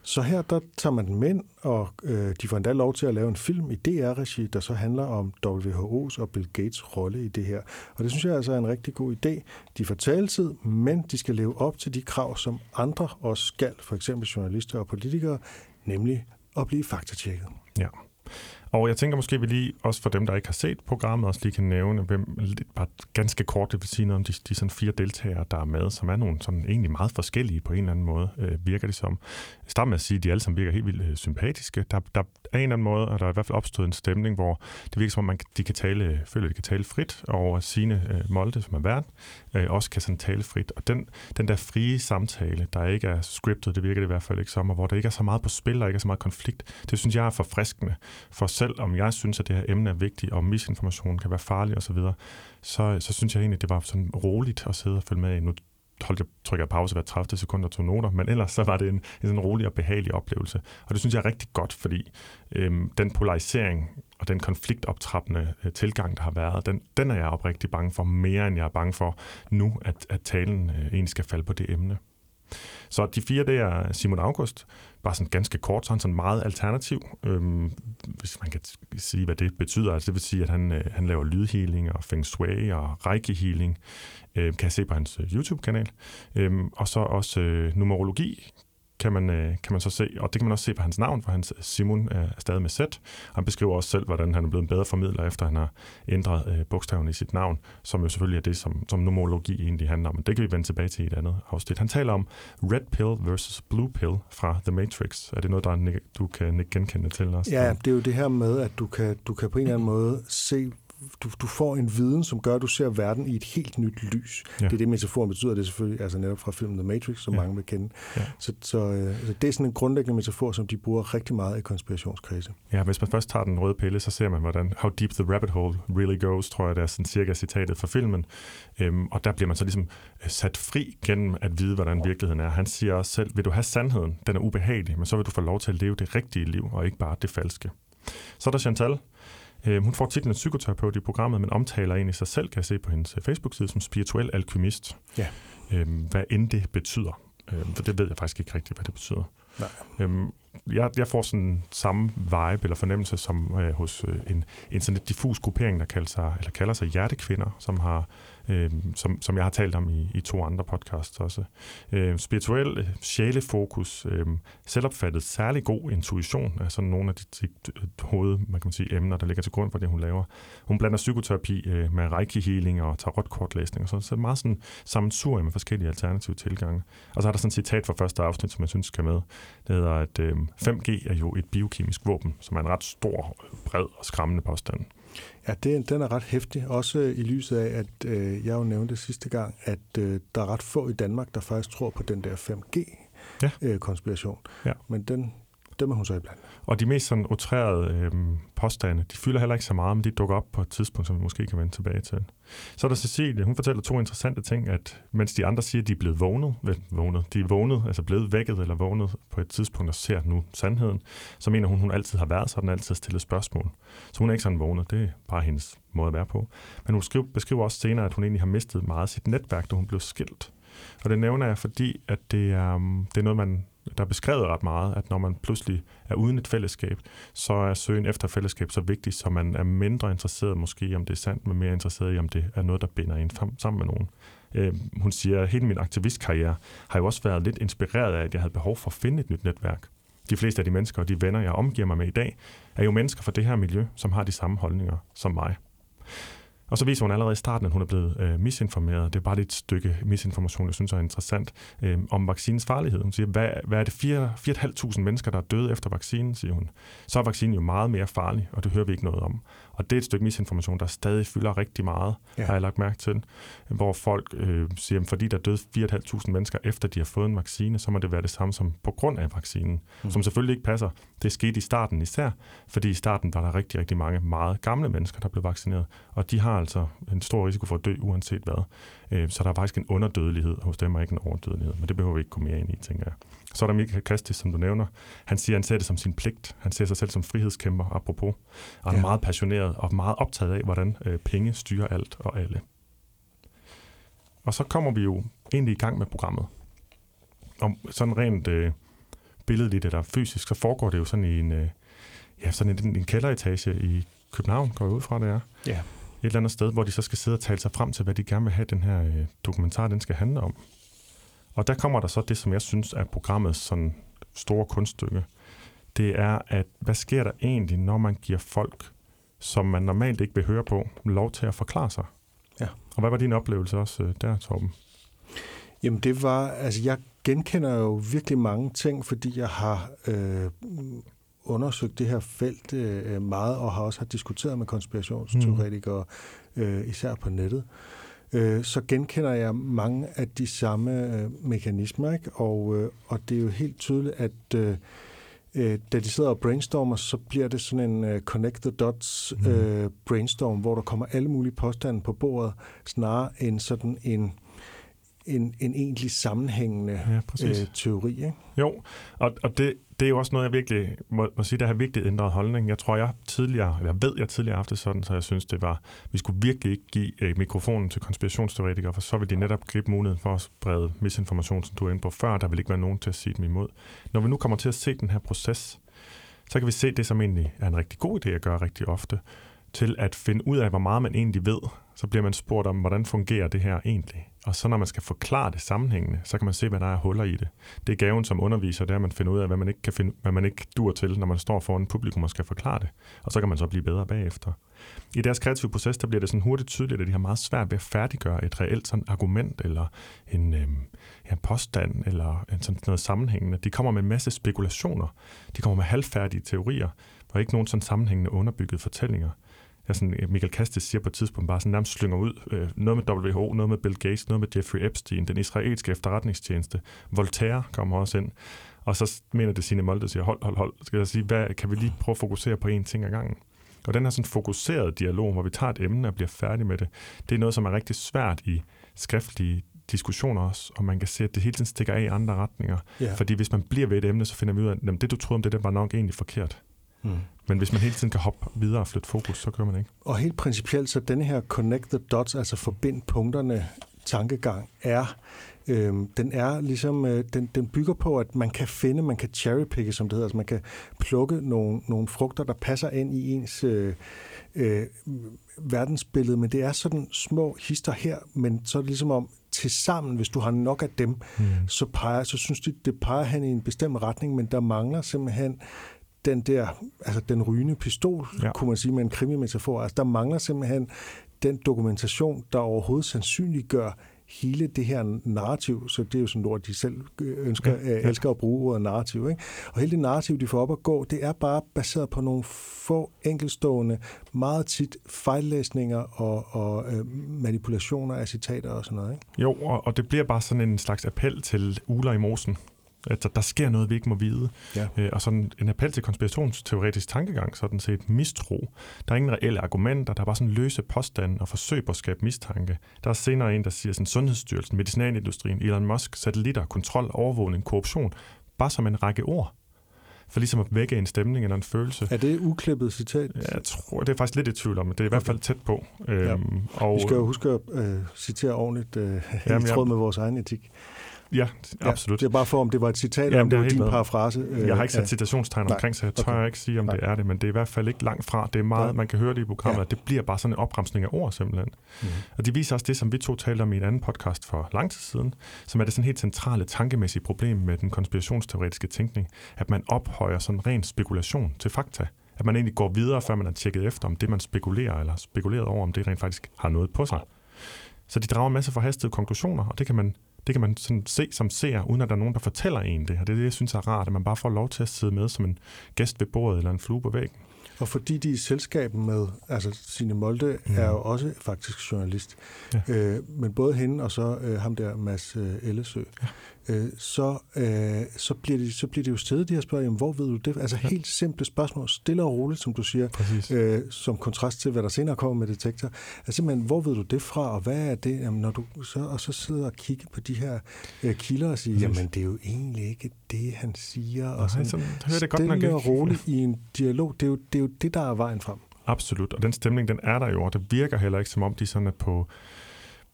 Så her, der tager man dem ind, og øh, de får endda lov til at lave en film i D R-regi, der så handler om W H O's og Bill Gates' rolle i det her. Og det synes jeg altså er en rigtig god idé. De får taletid, men de skal leve op til de krav, som andre også skal, for eksempel journalister og politikere, nemlig at blive faktatjekket. Ja. Og jeg tænker måske, vi lige, også for dem, der ikke har set programmet, også lige kan nævne, hvem lidt bare ganske kort, det vil sige noget om de, de sådan fire deltagere, der er med, som er nogle sådan egentlig meget forskellige på en eller anden måde, øh, virker de som. Jeg starter med at sige, at de alle sammen virker helt vildt øh, sympatiske. Der, der er en eller anden måde, og der er i hvert fald opstået en stemning, hvor det virker som om, man, de kan tale, føler, de kan tale frit, og Signe øh, Molde, som er vært, øh, også kan sådan tale frit. Og den, den der frie samtale, der ikke er scriptet, det virker det i hvert fald ikke som, og hvor der ikke er så meget på spil, og ikke er så meget konflikt, det synes jeg er forfriskende for selvom jeg synes, at det her emne er vigtigt, og misinformation kan være farlig osv., så, så synes jeg egentlig, at det var sådan roligt at sidde og følge med i. Nu holdt, trykker pause hver tredive sekunder og tog noter, men ellers så var det en, en sådan rolig og behagelig oplevelse. Og det synes jeg er rigtig godt, fordi øhm, den polarisering og den konfliktoptrappende øh, tilgang, der har været, den, den er jeg oprigtig bange for, mere end jeg er bange for nu, at, at talen øh, egentlig skal falde på det emne. Så de fire, det er Simon August, bare sådan ganske kort, så han sådan meget alternativ, øhm, hvis man kan sige, hvad det betyder. Altså det vil sige, at han, øh, han laver lydhealing og feng shui og reiki-healing, øh, kan jeg se på hans YouTube-kanal. Øhm, og så også øh, numerologi kan man, øh, kan man så se, og det kan man også se på hans navn, for hans Simon er stadig med Z. Han beskriver også selv, hvordan han er blevet en bedre formidler, efter han har ændret øh, bogstaverne i sit navn, som jo selvfølgelig er det, som, som numerologi egentlig handler om. Men det kan vi vende tilbage til i et andet afsnit. Han taler om red pill versus blue pill fra The Matrix. Er det noget, der er, du kan genkende til os? Ja, det er jo det her med, at du kan, du kan på en eller anden måde se, Du, du får en viden, som gør, at du ser verden i et helt nyt lys. Ja. Det er det, metaforen betyder. Det er selvfølgelig altså netop fra filmen The Matrix, som ja. mange vil kende. Ja. Så, så altså, det er sådan en grundlæggende metafor, som de bruger rigtig meget i konspirationskredse. Ja, hvis man først tager den røde pille, så ser man, hvordan how deep the rabbit hole really goes, tror jeg, det er sådan cirka citatet fra filmen. Øhm, og der bliver man så ligesom sat fri gennem at vide, hvordan virkeligheden er. Han siger også selv, vil du have sandheden? Den er ubehagelig, men så vil du få lov til at leve det rigtige liv, og ikke bare det falske. Så er der Chantal. Hun får titlen af psykoterapeut i programmet, men omtaler egentlig sig selv, kan jeg se på hendes Facebook-side, som spirituel alkymist. Ja. Hvad end det betyder. For det ved jeg faktisk ikke rigtigt, hvad det betyder. Nej. Jeg, jeg får sådan samme vibe eller fornemmelse som øh, hos en, en sådan lidt diffus gruppering, der kalder sig, eller kalder sig hjertekvinder, som, har, øh, som, som jeg har talt om i, i to andre podcasts også. Øh, spirituel sjælefokus, øh, selvopfattet særlig god intuition, er sådan nogle af de, de, de hoved, man kan sige, emner, der ligger til grund for det, hun laver. Hun blander psykoterapi øh, med reiki-healing og tarotkortlæsning, og sådan, så meget sådan sammensurium med forskellige alternative tilgange. Og så er der sådan et citat fra første afsnit, som jeg synes skal med. Det hedder, at øh, fem G er jo et biokemisk våben, som er en ret stor, bred og skræmmende påstand. Ja, det, den er ret hæftig. Også i lyset af, at øh, jeg jo nævnte sidste gang, at øh, der er ret få i Danmark, der faktisk tror på den der fem G-konspiration. Ja. Øh, ja. Men den, dem er hun så iblandt. Og de mest sådan utrerede øh, påstande, de fylder heller ikke så meget, men de dukker op på et tidspunkt, som vi måske kan vende tilbage til. Så er der Cecilie. Hun fortæller to interessante ting, at mens de andre siger, at de er blevet vågnet, vågnet de er vågnet, altså blevet vækket eller vågnet på et tidspunkt og ser nu sandheden, så mener hun, hun altid har været sådan, altid stillet spørgsmål. Så hun er ikke sådan vågnet, det er bare hendes måde at være på. Men hun beskriver også senere, at hun egentlig har mistet meget af sit netværk, da hun blev skilt. Og det nævner jeg, fordi at det er, det er noget, man, der er beskrevet ret meget, at når man pludselig er uden et fællesskab, så er søgen efter fællesskab så vigtig, så man er mindre interesseret måske, om det er sandt, men mere interesseret i, om det er noget, der binder en sammen med nogen. Øh, hun siger, at hele min aktivistkarriere har jo også været lidt inspireret af, at jeg havde behov for at finde et nyt netværk. De fleste af de mennesker og de venner, jeg omgiver mig med i dag, er jo mennesker fra det her miljø, som har de samme holdninger som mig. Og så viser hun allerede i starten, at hun er blevet øh, misinformeret. Det er bare lidt et stykke misinformation, jeg synes er interessant, øh, om vaccinens farlighed. Hun siger, hvad, hvad er det fire tusind fem hundrede mennesker, der er døde efter vaccinen, siger hun. Så er vaccinen jo meget mere farlig, og det hører vi ikke noget om. Og det er et stykke misinformation, der stadig fylder rigtig meget, ja. Har jeg lagt mærke til. Hvor folk øh, siger, at fordi der er døde fire tusind fem hundrede mennesker, efter de har fået en vaccine, så må det være det samme som på grund af vaccinen. Mm. Som selvfølgelig ikke passer. Det skete i starten især, fordi i starten var der rigtig, rigtig mange meget gamle mennesker, der blev vaccineret, og de har altså en stor risiko for at dø, uanset hvad. Så der er faktisk en underdødelighed hos dem, og ikke en overdødelighed. Men det behøver vi ikke gå mere ind i, tænker jeg. Så er der Michael Kastis, som du nævner. Han siger, at han ser det som sin pligt. Han ser sig selv som frihedskæmper, apropos. Og han er ja. meget passioneret og meget optaget af, hvordan penge styrer alt og alle. Og så kommer vi jo egentlig i gang med programmet. Og sådan rent øh, billedligt eller fysisk, så foregår det jo sådan i en, øh, ja, sådan en, en kælderetage i København, går jeg ud fra, det er. Ja. Et eller andet sted, hvor de så skal sidde og tale sig frem til, hvad de gerne vil have, den her øh, dokumentar, den skal handle om. Og der kommer der så det, som jeg synes er programmets sådan store kunststykke. Det er, at hvad sker der egentlig, når man giver folk, som man normalt ikke vil høre på, lov til at forklare sig? Ja. Og hvad var din oplevelse også øh, der, Torben? Jamen det var, altså jeg genkender jo virkelig mange ting, fordi jeg har... Øh, undersøgt det her felt øh, meget, og har også har diskuteret med konspirationsteoretikere, øh, især på nettet, øh, så genkender jeg mange af de samme øh, mekanismer, ikke? Og, øh, og det er jo helt tydeligt, at øh, øh, da de sidder og brainstormer, så bliver det sådan en øh, connect the dots øh, brainstorm, hvor der kommer alle mulige påstande på bordet, snarere end sådan en en, en egentlig sammenhængende ja, øh, teori. Ikke? Jo, og, og det, det er jo også noget, jeg virkelig må, må sige, der har virkelig ændret holdning. Jeg tror, jeg tidligere, eller ved jeg tidligere haft det sådan, så jeg synes, det var, vi skulle virkelig ikke give øh, mikrofonen til konspirationsteoretikere, for så ville de netop gribe muligheden for at sprede misinformation, som du er inde på før. Der vil ikke være nogen til at sige dem imod. Når vi nu kommer til at se den her proces, så kan vi se det, som egentlig er en rigtig god idé at gøre rigtig ofte, til at finde ud af, hvor meget man egentlig ved. Så bliver man spurgt om, hvordan fungerer det her egentlig? Og så når man skal forklare det sammenhængende, så kan man se, hvad der er huller i det. Det er gaven som underviser, det er, at man finder ud af, hvad man ikke kan finde, hvad man ikke dur til, når man står foran publikum og skal forklare det. Og så kan man så blive bedre bagefter. I deres kreative proces, der bliver det sådan hurtigt tydeligt, at de har meget svært ved at færdiggøre et reelt sådan argument, eller en, øh, en påstand, eller en, sådan noget sammenhængende. De kommer med en masse spekulationer. De kommer med halvfærdige teorier, og ikke nogen sådan sammenhængende underbyggede fortællinger. Jeg sådan, Michael Kastis siger på et tidspunkt bare sådan nærmest slynger ud, øh, noget med W H O, noget med Bill Gates, noget med Jeffrey Epstein, den israelske efterretningstjeneste. Voltaire kommer også ind, og så mener det Signe Molde, siger, hold, hold, hold, skal jeg sige, hvad, kan vi lige prøve at fokusere på én ting ad gangen? Og den her sådan fokuseret dialog, hvor vi tager et emne og bliver færdige med det, det er noget, som er rigtig svært i skriftlige diskussioner også, og man kan se, at det hele tiden stikker af i andre retninger. Yeah. Fordi hvis man bliver ved et emne, så finder vi ud af, at det, du troede om det, det var nok egentlig forkert. Mm. Men hvis man hele tiden kan hoppe videre og flytte fokus, så gør man ikke. Og helt principielt, så den her connect the dots, altså forbind punkterne tankegang, er, øh, den er ligesom, øh, den, den bygger på, at man kan finde, man kan cherrypicke, som det hedder, altså man kan plukke nogle, nogle frugter, der passer ind i ens øh, øh, verdensbillede, men det er sådan små hister her, men så er det ligesom om, tilsammen, hvis du har nok af dem, mm. så, peger, så synes de, det peger han i en bestemt retning, men der mangler simpelthen den der, altså den rygende pistol, ja. Kunne man sige med en krimimetafor. Altså der mangler simpelthen den dokumentation, der overhovedet sandsynliggør hele det her narrativ. Så det er jo sådan et ord, de selv ønsker, ja, ja. elsker at bruge ordet narrativ. Ikke? Og hele det narrativ, de får op at gå, det er bare baseret på nogle få enkeltstående, meget tit fejllæsninger og, og øh, manipulationer af citater og sådan noget. Ikke? Jo, og, og det bliver bare sådan en slags appel til ugler i mosen. Altså, der sker noget, vi ikke må vide. Ja. Øh, og sådan en appel til konspirationsteoretisk tankegang, sådan set mistro. Der er ingen reelle argumenter, der er bare sådan løse påstande og forsøg på at skabe mistanke. Der er senere en, der siger sådan, Sundhedsstyrelsen, medicinalindustrien, Elon Musk, satellitter, kontrol, overvågning, korruption, bare som en række ord. For ligesom at vække en stemning eller en følelse. Er det uklippet citat? Jeg tror, det er faktisk lidt i tvivl om, men det er i okay. hvert fald tæt på. Ja. Øhm, og vi skal jo huske at øh, citere ordentligt øh, jamen, i tråd med vores egen etik. Ja, absolut. Ja, det er bare for, om det var et citat, eller om det var din parafrase. Øh, jeg har ikke sat citationstegn ja. omkring, så jeg tør okay. ikke sige, om Nej. det er det, men det er i hvert fald ikke langt fra. Det er meget, ja. man kan høre det i programmet, ja. at det bliver bare sådan en opremsning af ord, simpelthen. Mm. Og det viser også det, som vi to talte om i en anden podcast for lang tid siden, som er det sådan helt centrale tankemæssige problem med den konspirationsteoretiske tænkning, at man ophøjer sådan ren spekulation til fakta. At man egentlig går videre, før man har tjekket efter, om det, man spekulerer, eller spekuleret over, om det rent faktisk har noget på sig. Så de drager en masse forhastede konklusioner, og det kan man Det kan man sådan se som ser, uden at der er nogen, der fortæller en det. Og det er det, jeg synes er rart, at man bare får lov til at sidde med som en gæst ved bordet eller en flue på væggen. Og fordi de i selskab med, altså Signe Molde mm. er jo også faktisk journalist, ja. øh, men både hende og så øh, ham der, Mads øh, Elsø, ja. øh, så, øh, så, bliver de, så bliver de jo stedet, de her spørger, jamen, hvor ved du det? Altså ja. helt simple spørgsmål, stille og roligt, som du siger, øh, som kontrast til, hvad der senere kommer med Detektor. Altså simpelthen, hvor ved du det fra, og hvad er det? Jamen, når du så, og så sidder og kigger på de her øh, kilder og siger, jamen det er jo egentlig ikke det, han siger. Og nej, sådan, så det godt, stille og roligt i en dialog, det er jo, det er jo det, der er vejen frem. Absolut, og den stemning, den er der jo, og det virker heller ikke, som om de sådan er på,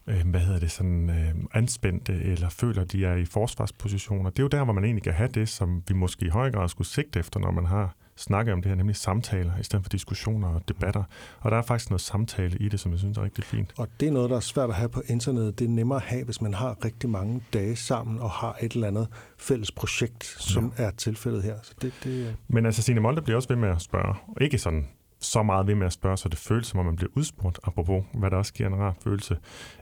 øh, hvad hedder det, sådan øh, anspændte, eller føler, de er i forsvarspositioner. Det er jo der, hvor man egentlig kan have det, som vi måske i høj grad skulle sigte efter, når man har snakket om det her, nemlig samtaler, i stedet for diskussioner og debatter. Og der er faktisk noget samtale i det, som jeg synes er rigtig fint. Og det er noget, der er svært at have på internettet. Det er nemmere at have, hvis man har rigtig mange dage sammen og har et eller andet fælles projekt, som ja. er tilfældet her. Så det, det... Men altså, Signe Molde bliver også ved med at spørge. Og ikke sådan så meget ved med at spørge, så det føles, som om man bliver udspurgt, apropos, hvad der også giver en rar følelse,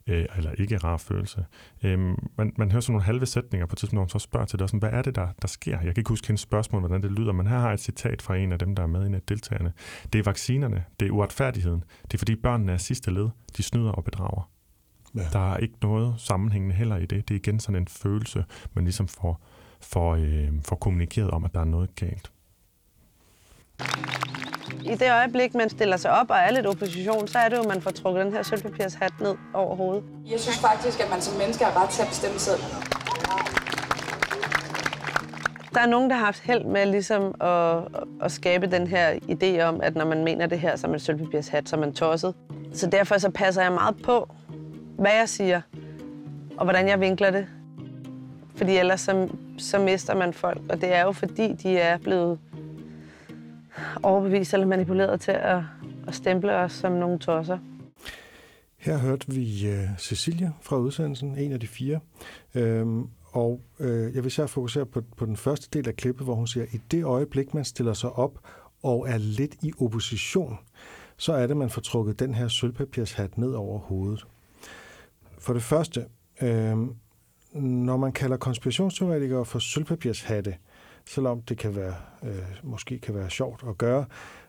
øh, eller ikke rar følelse. Øh, man, man hører sådan nogle halve sætninger på et tidspunkt, når man så spørger til det, sådan, hvad er det, der, der sker? Jeg kan ikke huske hendes spørgsmål, hvordan det lyder, men her har jeg et citat fra en af dem, der er med, en af deltagerne. Det er vaccinerne, det er uretfærdigheden, det er fordi børnene er sidste led, de snyder og bedrager. Ja. Der er ikke noget sammenhængende heller i det. Det er igen sådan en følelse, man ligesom får, får, øh, får kommunikeret om, at der er noget galt. i det øjeblik, man stiller sig op og er lidt opposition, så er det jo, at man får trukket den her sølvpapirshat ned over hovedet. Jeg synes faktisk, at man som menneske har ret til at bestemme selv. Der er nogen, der har haft held med ligesom at, at skabe den her idé om, at når man mener det her, så er man sølvpapirshat, så er man tosset. Så derfor så passer jeg meget på, hvad jeg siger, og hvordan jeg vinkler det. Fordi ellers så, så mister man folk, og det er jo fordi, de er blevet overbevist eller manipuleret til at, at stemple os som nogle tosser. Her hørte vi uh, Cecilie fra udsendelsen, en af de fire. Øhm, og øh, jeg vil så fokusere på, på den første del af klippet, hvor hun siger, i det øjeblik, man stiller sig op og er lidt i opposition, så er det, man får trukket den her sølvpapirshat ned over hovedet. For det første, øh, når man kalder konspirationsteoretikere for sølvpapirshatte, selvom det kan være, øh, måske kan være sjovt at gøre,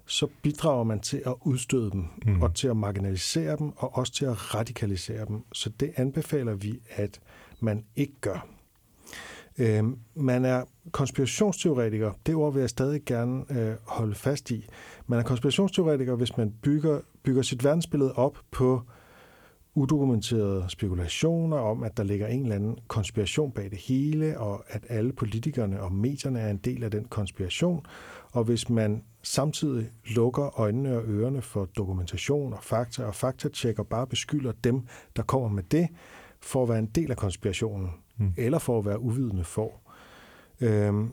så bidrager man til at udstøde dem, mm. og til at marginalisere dem, og også til at radikalisere dem. Så det anbefaler vi, at man ikke gør. Øh, man er konspirationsteoretiker, det ord vil jeg stadig gerne øh, holde fast i. Man er konspirationsteoretiker, hvis man bygger, bygger sit verdensbillede op på udokumenterede spekulationer om, at der ligger en eller anden konspiration bag det hele, og at alle politikerne og medierne er en del af den konspiration. Og hvis man samtidig lukker øjnene og ørerne for dokumentation og fakta og faktatjek, og bare beskylder dem, der kommer med det, for at være en del af konspirationen, mm. eller for at være uvidende for. Øhm,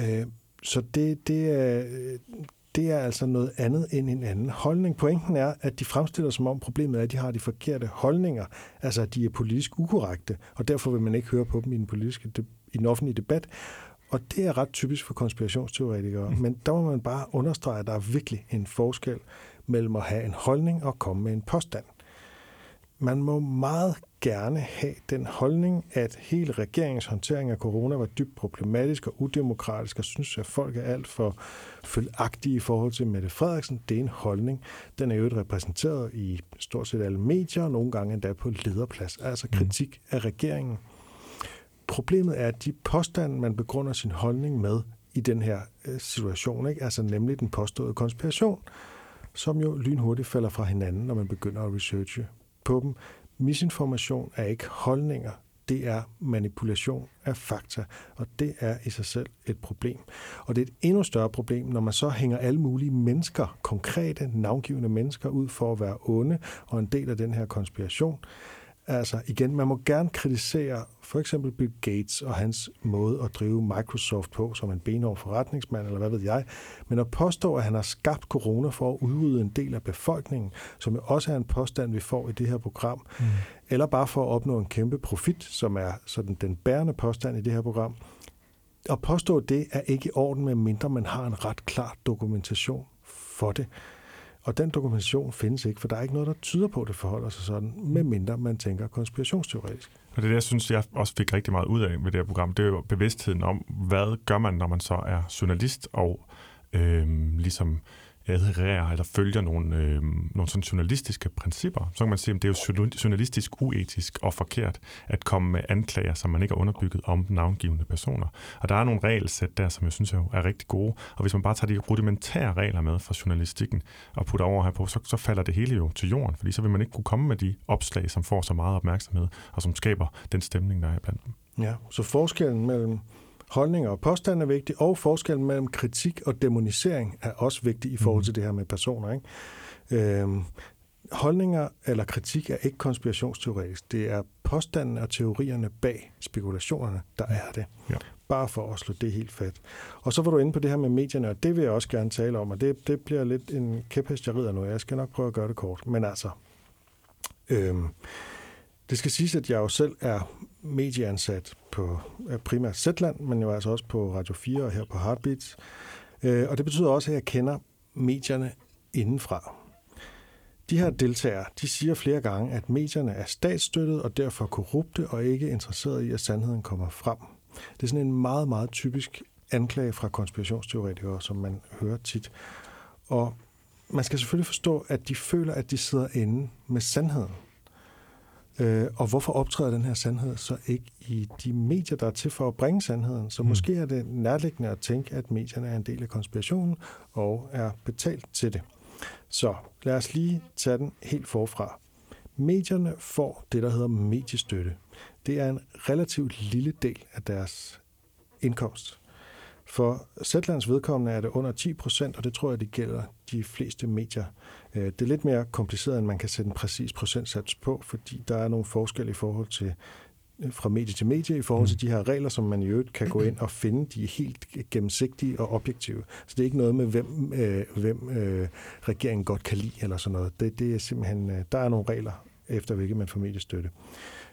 øh, så det, det er... Det er altså noget andet end en anden holdning. Pointen er, at de fremstiller som om problemet er, at de har de forkerte holdninger. Altså, at de er politisk ukorrekte, og derfor vil man ikke høre på dem i den politiske, i den offentlige debat. Og det er ret typisk for konspirationsteoretikere. Mm. Men der må man bare understrege, at der er virkelig en forskel mellem at have en holdning og komme med en påstand. Man må meget gerne have den holdning, at hele regeringens håndtering af corona var dybt problematisk og udemokratisk, og synes, at folk er alt for følgagtige i forhold til Mette Frederiksen. Det er en holdning. Den er jo repræsenteret i stort set alle medier, og nogle gange endda på lederplads, altså kritik af regeringen. Problemet er, at de påstande, man begrunder sin holdning med i den her situation, ikke? Altså nemlig den påståede konspiration, som jo lynhurtigt falder fra hinanden, når man begynder at researche på dem. Misinformation er ikke holdninger, det er manipulation af fakta, og det er i sig selv et problem. Og det er et endnu større problem, når man så hænger alle mulige mennesker, konkrete, navngivende mennesker ud for at være onde og en del af den her konspiration. Altså igen, man må gerne kritisere for eksempel Bill Gates og hans måde at drive Microsoft på som en benhård forretningsmand, eller hvad ved jeg, men at påstå, at han har skabt corona for at udrydde en del af befolkningen, som jo også er en påstand, vi får i det her program, mm. eller bare for at opnå en kæmpe profit, som er sådan den bærende påstand i det her program, at påstå det er ikke i orden, medmindre man har en ret klar dokumentation for det. Og den dokumentation findes ikke, for der er ikke noget, der tyder på, at det forholder sig sådan, medmindre man tænker konspirationsteoretisk. Og det er det, jeg synes, jeg også fik rigtig meget ud af med det her program, det er jo bevidstheden om, hvad gør man, når man så er journalist og øh, ligesom adhererer eller følger nogle, øh, nogle sådan journalistiske principper. Så kan man sige, at det er jo journalistisk uetisk og forkert at komme med anklager, som man ikke har underbygget om navngivende personer. Og der er nogle regelsæt der, som jeg synes er rigtig gode. Og hvis man bare tager de rudimentære regler med fra journalistikken og putter over herpå, så, så falder det hele jo til jorden, fordi så vil man ikke kunne komme med de opslag, som får så meget opmærksomhed og som skaber den stemning, der er blandt dem. Ja, så forskellen mellem holdninger og påstand er vigtig, og forskellen mellem kritik og demonisering er også vigtig i forhold til det her med personer. Ikke? Øhm, holdninger eller kritik er ikke konspirationsteoretisk. Det er påstanden og teorierne bag spekulationerne, der er det. Ja. Bare for at slå det helt fat. Og så var du inde på det her med medierne, og det vil jeg også gerne tale om, og det, det bliver lidt en kæphest, jeg rider nu. Jeg skal nok prøve at gøre det kort, men altså... Øhm, det skal siges, at jeg jo selv er medieansat på primært Z-land, men jo altså også på Radio fire og her på Heartbeats. Og det betyder også, at jeg kender medierne indenfra. De her deltagere, de siger flere gange, at medierne er statsstøttet og derfor korrupte og ikke interesserede i, at sandheden kommer frem. Det er sådan en meget, meget typisk anklage fra konspirationsteoretikere, som man hører tit. Og man skal selvfølgelig forstå, at de føler, at de sidder inde med sandheden. Øh, og hvorfor optræder den her sandhed så ikke i de medier, der er til for at bringe sandheden? Så mm. måske er det nærliggende at tænke, at medierne er en del af konspirationen og er betalt til det. Så lad os lige tage den helt forfra. Medierne får det, der hedder mediestøtte. Det er en relativt lille del af deres indkomst. For Z-lands vedkommende er det under ti procent, og det tror jeg, det gælder de fleste medier. Det er lidt mere kompliceret, end man kan sætte en præcis procentsats på, fordi der er nogle forskelle i forhold til, fra medie til medie, i forhold til de her regler, som man i øvrigt kan gå ind og finde. De er helt gennemsigtige og objektive. Så det er ikke noget med, hvem, øh, hvem øh, regeringen godt kan lide, eller sådan noget. Det, det er simpelthen, der er nogle regler, efter hvilke man får mediestøtte.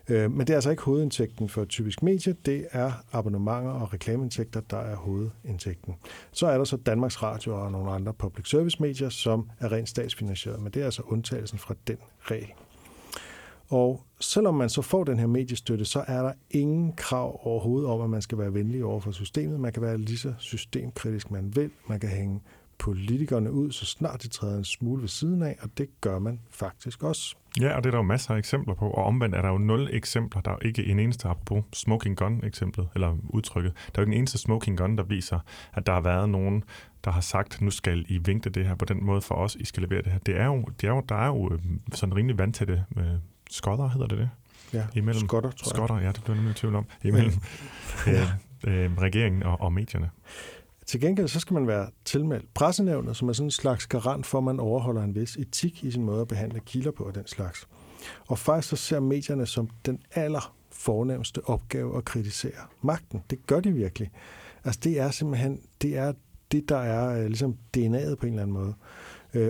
Men det er altså ikke hovedindtægten for et typisk medie, det er abonnementer og reklameindtægter, der er hovedindtægten. Så er der så Danmarks Radio og nogle andre public service medier, som er rent statsfinansieret, men det er altså undtagelsen fra den regel. Og selvom man så får den her mediestøtte, så er der ingen krav overhovedet om, at man skal være venlig over for systemet. Man kan være lige så systemkritisk man vil, man kan hænge politikerne ud, så snart de træder en smule ved siden af, og det gør man faktisk også. Ja, og det er der jo masser af eksempler på, og omvendt er der jo nul eksempler, der er jo ikke en eneste, apropos smoking gun-eksemplet, eller udtrykket, der er jo ikke en eneste smoking gun, der viser, at der har været nogen, der har sagt, nu skal I vinkle det her på den måde for os, I skal levere det her. Det er jo, det er jo, der er jo sådan rimelig vandtætte øh, skodder, hedder det det? Ja, imellem, skotter, tror jeg. Skotter, ja, det blev jeg nemlig i tvivl om. Imellem ja. øh, øh, regeringen og, og medierne. Til gengæld så skal man være tilmeldt pressenævnet, som er sådan en slags garant for, at man overholder en vis etik i sin måde at behandle kilder på og den slags. Og faktisk så ser medierne som den aller fornemste opgave at kritisere magten. Det gør de virkelig. Altså det er simpelthen, det er det, der er ligesom D N A'et på en eller anden måde.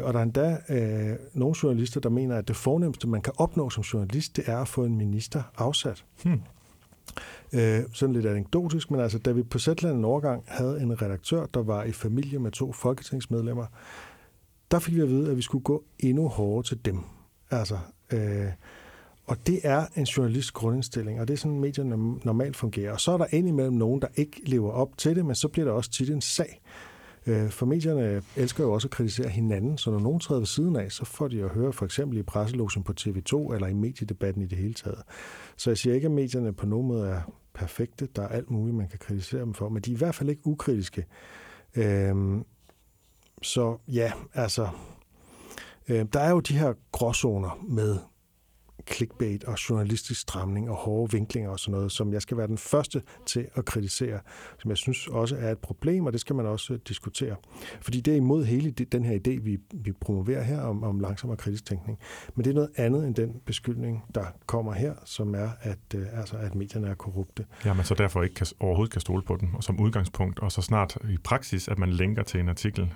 Og der er endda øh, nogle journalister, der mener, at det fornemste, man kan opnå som journalist, det er at få en minister afsat. Hmm. Øh, sådan lidt anekdotisk, men altså, da vi på Z-land en overgang havde en redaktør, der var i familie med to folketingsmedlemmer, der fik vi at vide, at vi skulle gå endnu hårdere til dem. Altså, øh, og det er en journalist grundindstilling, og det er sådan, medierne normalt fungerer. Og så er der indimellem nogen, der ikke lever op til det, men så bliver der også tit en sag. Øh, for medierne elsker jo også at kritisere hinanden, så når nogen træder ved siden af, så får de at høre for eksempel i presselogen på T V to eller i mediedebatten i det hele taget. Så jeg siger ikke, at medierne på nogen måde er perfekte. Der er alt muligt, man kan kritisere dem for, men de er i hvert fald ikke ukritiske. Øh, så ja, altså, øh, der er jo de her gråzoner med clickbait og journalistisk stramning og hårde vinklinger og sådan noget, som jeg skal være den første til at kritisere, som jeg synes også er et problem, og det skal man også diskutere. Fordi det er imod hele den her idé, vi, vi promoverer her om, om langsom og kritisk tænkning. Men det er noget andet end den beskyldning, der kommer her, som er, at, øh, altså, at medierne er korrupte. Ja, man så derfor ikke kan, overhovedet kan stole på dem og som udgangspunkt, og så snart i praksis, at man linker til en artikel,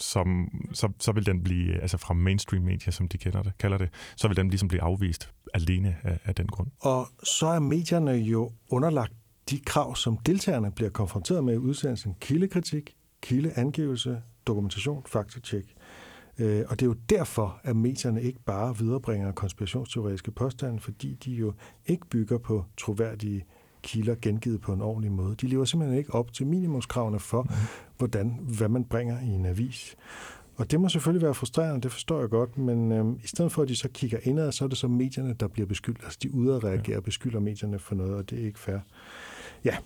som, så, så vil den blive, altså fra mainstream-medier, som de kender det, kalder det, så vil den ligesom blive afvist alene af, af den grund. Og så er medierne jo underlagt de krav, som deltagerne bliver konfronteret med i udsendelsen. Kildekritik, kildeangivelse, dokumentation, faktatjek. Øh, og det er jo derfor, at medierne ikke bare viderebringer konspirationsteoretiske påstande, fordi de jo ikke bygger på troværdige kilder gengivet på en ordentlig måde. De lever simpelthen ikke op til minimumskravene for, hvordan, hvad man bringer i en avis. Og det må selvfølgelig være frustrerende, det forstår jeg godt, men øhm, i stedet for, at de så kigger indad, så er det så medierne, der bliver beskyldt. Altså, de udadreagerer og beskylder medierne for noget, og det er ikke fair. Ja,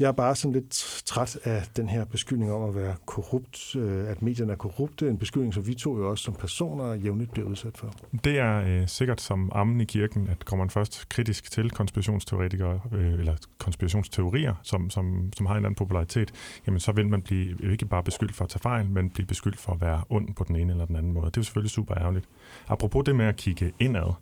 jeg er bare sådan lidt træt af den her beskyldning om at være korrupt, øh, at medierne er korrupte, en beskyldning, som vi to jo også som personer jævnligt bliver udsat for. Det er øh, sikkert som ammen i kirken, at kommer man først kritisk til konspirationsteoretikere, øh, eller konspirationsteorier, som, som, som har en eller anden popularitet, jamen så vil man blive ikke bare beskyldt for at tage fejl, men blive beskyldt for at være ond på den ene eller den anden måde. Det er jo selvfølgelig super ærgerligt. Apropos det med at kigge indad,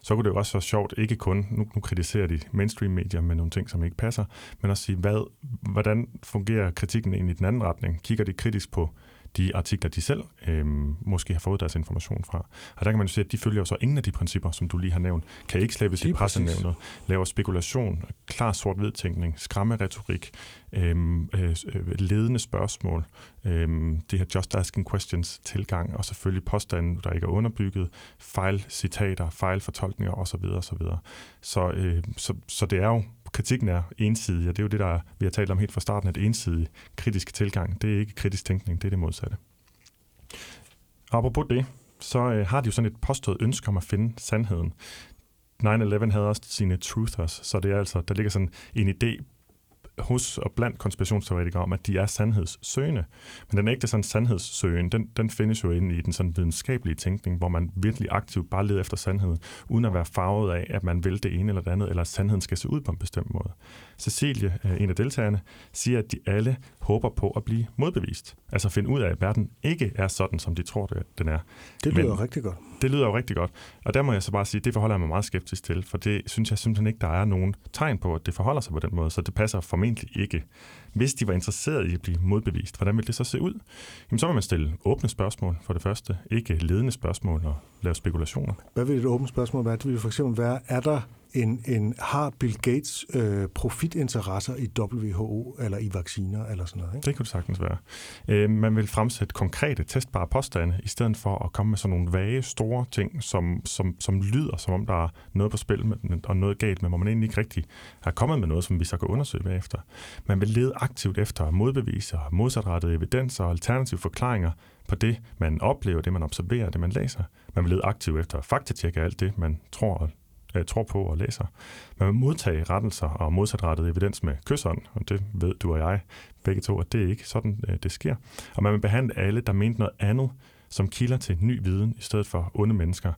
så kunne det jo også være sjovt, ikke kun, nu, nu kritiserer de mainstream-medier med nogle ting, som ikke passer, men også sige, hvad, hvordan fungerer kritikken egentlig i den anden retning? Kigger de kritisk på de artikler, de selv øh, måske har fået deres information fra? Og der kan man jo se, at de følger så ingen af de principper, som du lige har nævnt, kan ikke slæbes i pressenævnet, laver spekulation, klar sort-hvid tænkning, skræmmeretorik, øh, øh, ledende spørgsmål, øh, det her just asking questions tilgang, og selvfølgelig påstanden, der ikke er underbygget, fejlcitater, fejlfortolkninger osv. osv. Så, øh, så, så det er jo kritikken er ensidig, og det er jo det, der vi har talt om helt fra starten, at ensidig kritisk tilgang, det er ikke kritisk tænkning, det er det modsatte. Apropos det, så har de jo sådan et påstået ønske om at finde sandheden. nine eleven havde også sine truthers, så det er altså, der ligger sådan en idé hos og blandt konspirationsteoretikere om, at de er sandhedssøgende. Men den ægte sådan sandhedssøgen, den, den findes jo inde i den sådan videnskabelige tænkning, hvor man virkelig aktivt bare leder efter sandheden, uden at være farvet af, at man vil det ene eller det andet, eller at sandheden skal se ud på en bestemt måde. Cecilie, en af deltagerne, siger, at de alle håber på at blive modbevist. Altså finde ud af, at verden ikke er sådan, som de tror, den er. Det lyder Men, rigtig godt. Det lyder jo rigtig godt. Og der må jeg så bare sige, at det forholder jeg mig meget skeptisk til, for det synes jeg simpelthen ikke, der er nogen tegn på, at det forholder sig på den måde, så det passer for egentlig ikke. Hvis de var interesserede i at blive modbevist, hvordan ville det så se ud? Jamen, så må man stille åbne spørgsmål for det første, ikke ledende spørgsmål og lave spekulationer. Hvad vil et åbent spørgsmål være? Det vil for eksempel være, er der en, en har Bill Gates øh, profitinteresser i W H O eller i vacciner eller sådan noget? Ikke? Det kunne det sagtens være. Øh, man vil fremsætte konkrete, testbare påstande, i stedet for at komme med sådan nogle vage, store ting, som, som, som lyder, som om der er noget på spil med, og noget galt med, hvor man egentlig ikke rigtig har kommet med noget, som vi så kan undersøge bagefter. Man vil lede aktivt efter modbeviser, modsatrettede evidenser og alternative forklaringer på det, man oplever, det man observerer, det man læser. Man vil lede aktivt efter faktatjekke alt det, man tror og tror på og læser. Man vil modtage rettelser og modsatrettet evidens med kyshånd, og det ved du og jeg begge to, at det er ikke sådan, det sker. Og man vil behandle alle, der mente noget andet, som kilder til ny viden, i stedet for onde mennesker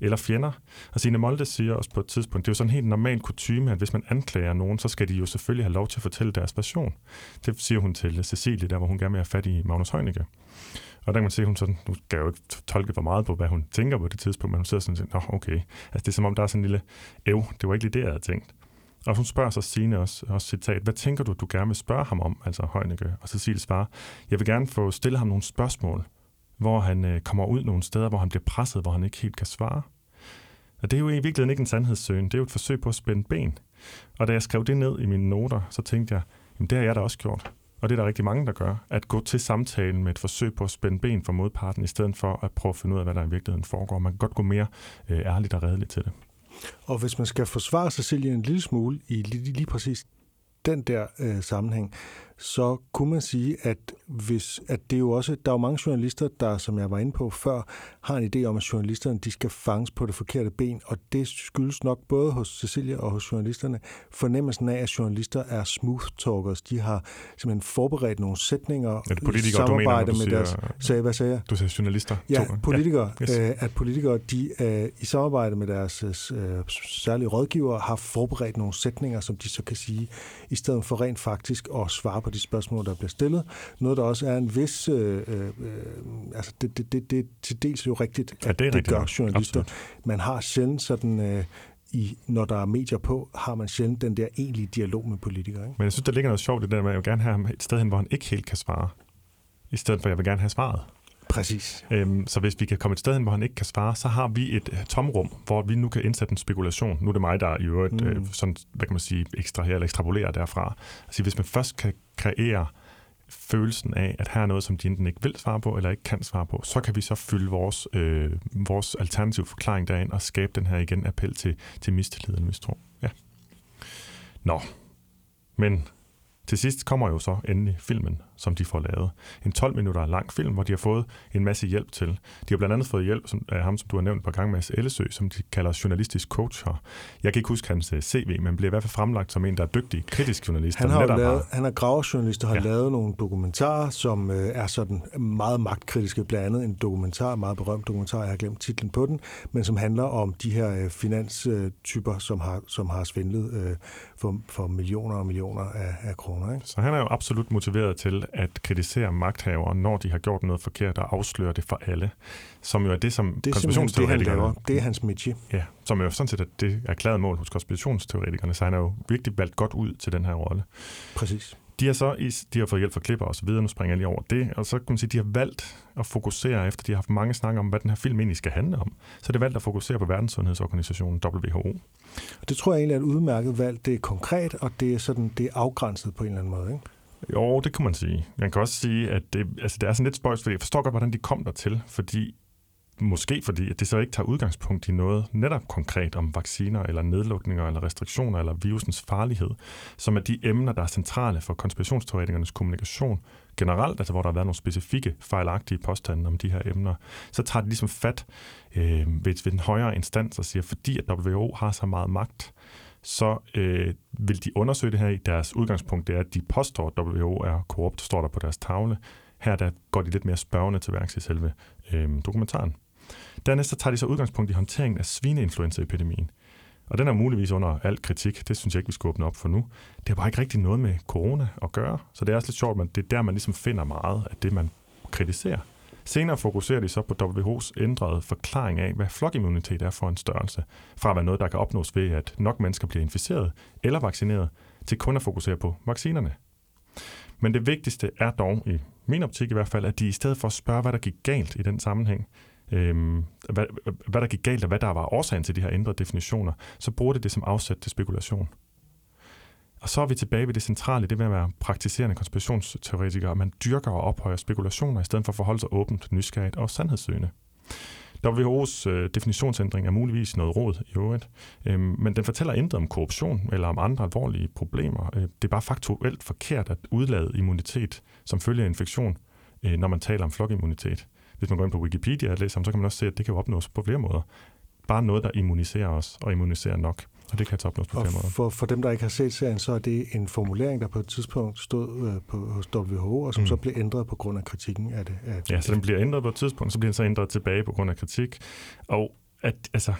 eller fjender. Og Signe Molde siger også på et tidspunkt, det er jo sådan en helt normal kutyme, at hvis man anklager nogen, så skal de jo selvfølgelig have lov til at fortælle deres version. Det siger hun til Cecilie, der hvor hun gerne vil have fat i Magnus Heunicke. Og der kan man se, hun sådan, nu skal jeg jo ikke tolke for meget på, hvad hun tænker på det tidspunkt, men hun sidder sådan, nå okay, altså det er som om, der er sådan en lille ev, det var ikke lige det, jeg havde tænkt. Og hun spørger så Signe også, også citat, hvad tænker du, du gerne vil spørge ham om, altså Heunicke? Og Cecilie svarer, jeg vil gerne få stillet ham nogle spørgsmål, hvor han øh, kommer ud nogle steder, hvor han bliver presset, hvor han ikke helt kan svare. Og det er jo i virkeligheden ikke en sandhedssøgen, det er jo et forsøg på at spænde ben. Og da jeg skrev det ned i mine noter, så tænkte jeg, jamen det har jeg da også gjort. Og det er der rigtig mange, der gør, at gå til samtalen med et forsøg på at spænde ben for modparten, i stedet for at prøve at finde ud af, hvad der i virkeligheden foregår. Man kan godt gå mere øh, ærligt og redeligt til det. Og hvis man skal forsvare Cecilie en lille smule i lige, lige præcis den der øh, sammenhæng, så kunne man sige, at, hvis, at det er jo også, der er jo mange journalister, der, som jeg var inde på før, har en idé om, at journalisterne de skal fanges på det forkerte ben, og det skyldes nok både hos Cecilie og hos journalisterne fornemmelsen af, at journalister er smooth talkers. De har simpelthen forberedt nogle sætninger, samarbejder med deres... Sagde, hvad sagde jeg? Du sagde journalister. Ja, politikere. Ja. Yes. Øh, at politikere, de øh, i samarbejde med deres øh, særlige rådgivere, har forberedt nogle sætninger, som de så kan sige, i stedet for rent faktisk at svare på de spørgsmål, der bliver stillet. Noget, der også er en vis... Øh, øh, altså, det, det, det, det er til dels jo rigtigt, at ja, det, det rigtigt, gør journalister. Absolut. Man har sjældent sådan... Øh, I, når der er medier på, har man sjældent den der egentlige dialog med politikere. Ikke? Men jeg synes, der ligger noget sjovt i det der, at jeg vil gerne have ham et sted hen, hvor han ikke helt kan svare. I stedet for, jeg vil gerne have svaret. Præcis. Øhm, så hvis vi kan komme et sted hen, hvor han ikke kan svare, så har vi et øh, tomrum, hvor vi nu kan indsætte en spekulation. Nu er det mig, der i øvrigt, øh, sådan, hvad kan man sige, ekstraherer eller ekstrapolerer derfra. Altså, hvis man først kan kreere følelsen af, at her er noget, som de enten ikke vil svare på, eller ikke kan svare på, så kan vi så fylde vores, øh, vores alternative forklaring derind, og skabe den her igen appel til, til mistillid eller mistro. Ja. Nå. Men... Til sidst kommer jo så endelig filmen, som de får lavet. En tolv minutter lang film, hvor de har fået en masse hjælp til. De har blandt andet fået hjælp af ham, som du har nævnt på gang, Mads Elsø, som de kalder journalistisk coach. Jeg kan ikke huske hans C V, men bliver i hvert fald fremlagt som en, der er dygtig, kritisk journalist. Han har lavet, han er gravejournalist og har ja. lavet nogle dokumentarer, som er sådan meget magtkritiske. Blandt andet en dokumentar, meget berømt dokumentar, jeg har glemt titlen på den, men som handler om de her finanstyper, som har, som har svindlet for, for millioner og millioner af, af kroner. Så han er jo absolut motiveret til at kritisere magthavere, når de har gjort noget forkert og afslører det for alle, som jo er det, som det er konspirationsteoretikerne... Det er hans midtje. Ja, som jo sådan set er det erklærede mål hos konspirationsteoretikerne, så han er jo virkelig valgt godt ud til den her rolle. Præcis. De har så de har fået hjælp fra klipper og så videre, nu springer jeg lige over det, og så kan man sige, at de har valgt at fokusere, efter de har haft mange snakker om, hvad den her film egentlig skal handle om, så er det valgt at fokusere på Verdenssundhedsorganisationen W H O. Og det tror jeg egentlig er et udmærket valg. Det er konkret, og det er, sådan, det er afgrænset på en eller anden måde, ikke? Jo, det kan man sige. Man kan også sige, at det, altså, det er sådan lidt spøjs, fordi jeg forstår godt, hvordan de kom dertil, fordi Måske fordi, at det så ikke tager udgangspunkt i noget netop konkret om vacciner, eller nedlukninger, eller restriktioner, eller virusens farlighed, som er de emner, der er centrale for konspirationsteoretikernes kommunikation generelt, altså hvor der har været nogle specifikke fejlagtige påstande om de her emner, så tager de ligesom fat øh, ved, ved den højere instans og siger, fordi at W H O har så meget magt, så øh, vil de undersøge det her i deres udgangspunkt, det er, at de påstår, at W H O er korrupt, står der på deres tavle. Her der går de lidt mere spørgende til værks i selve øh, dokumentaren. Dernæst så tager de så udgangspunkt i håndteringen af svineinfluenzaepidemien. Og den er muligvis under al kritik. Det synes jeg ikke, vi skal åbne op for nu. Det har bare ikke rigtig noget med corona at gøre. Så det er også lidt sjovt, men det er der, man ligesom finder meget af det, man kritiserer. Senere fokuserer de så på W H O's ændrede forklaring af, hvad flokimmunitet er for en størrelse. Fra at være noget, der kan opnås ved, at nok mennesker bliver inficeret eller vaccineret, til kun at fokusere på vaccinerne. Men det vigtigste er dog, i min optik i hvert fald, at de i stedet for at spørge, hvad der gik galt i den sammenhæng, Øhm, hvad, hvad der gik galt, og hvad der var årsagen til de her ændrede definitioner, så bruger det det som afsæt til spekulation. Og så er vi tilbage ved det centrale, det med at være praktiserende konspirationsteoretikere, man dyrker og ophøjer spekulationer, i stedet for at forholde sig åbent, nysgerrigt og sandhedssøgende. W H O's øh, definitionsændring er muligvis noget rod i øvrigt, øh, men den fortæller intet om korruption eller om andre alvorlige problemer. Øh, det er bare faktuelt forkert at udlade immunitet som følge af infektion, øh, når man taler om flokimmunitet. Hvis man går ind på Wikipedia og læser, så kan man også se, at det kan opnås på flere måder. Bare noget, der immuniserer os og immuniserer nok, og det kan opnås på flere måder. For, for dem, der ikke har set serien, så er det en formulering, der på et tidspunkt stod øh, på, hos W H O, og som mm. så blev ændret på grund af kritikken af det. Af ja, så den bliver ændret på et tidspunkt, så bliver den så ændret tilbage på grund af kritik. Og at, altså,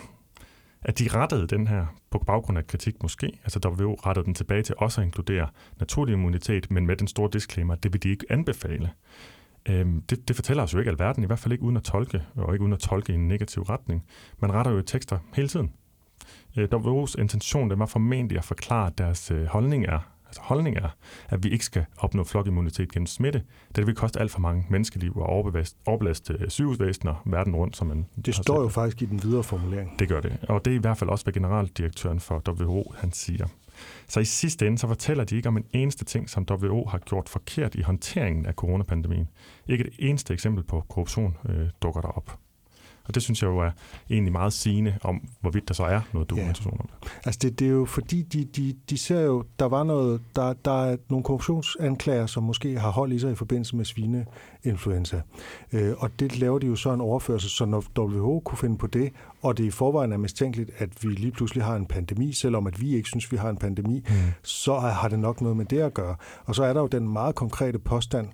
at de rettede den her på baggrund af kritik måske, altså W H O rettede den tilbage til også at inkludere naturlig immunitet, men med den store disclaimer, det vil de ikke anbefale. Det, det fortæller os jo ikke alverden, i hvert fald ikke uden at tolke, og ikke uden at tolke i en negativ retning. Man retter jo tekster hele tiden. W H O's intention, den var formentlig at forklare, at deres holdning er, altså holdning er, at vi ikke skal opnå flokimmunitet gennem smitte, da det vil koste alt for mange menneskeliv og overbelaste sygehusvæsener verden rundt. Som man det står jo faktisk i den videre formulering. Det gør det, og det er i hvert fald også, hvad generaldirektøren for W H O han siger. Så i sidste ende, så fortæller de ikke om en eneste ting, som W H O har gjort forkert i håndteringen af coronapandemien. Ikke et eneste eksempel på korruption øh, dukker der op. Og det synes jeg jo er egentlig meget sigende om, hvorvidt der så er noget dokumentation om det. Ja. Altså det, det er jo fordi, de, de, de ser jo, der var noget, der, der er nogle korruptionsanklager, som måske har hold i sig i forbindelse med svineinfluenza. Øh, og det laver de jo så en overførsel, så når W H O kunne finde på det, og det i forvejen er mistænkeligt, at vi lige pludselig har en pandemi, selvom at vi ikke synes, vi har en pandemi, mm. så har det nok noget med det at gøre. Og så er der jo den meget konkrete påstand,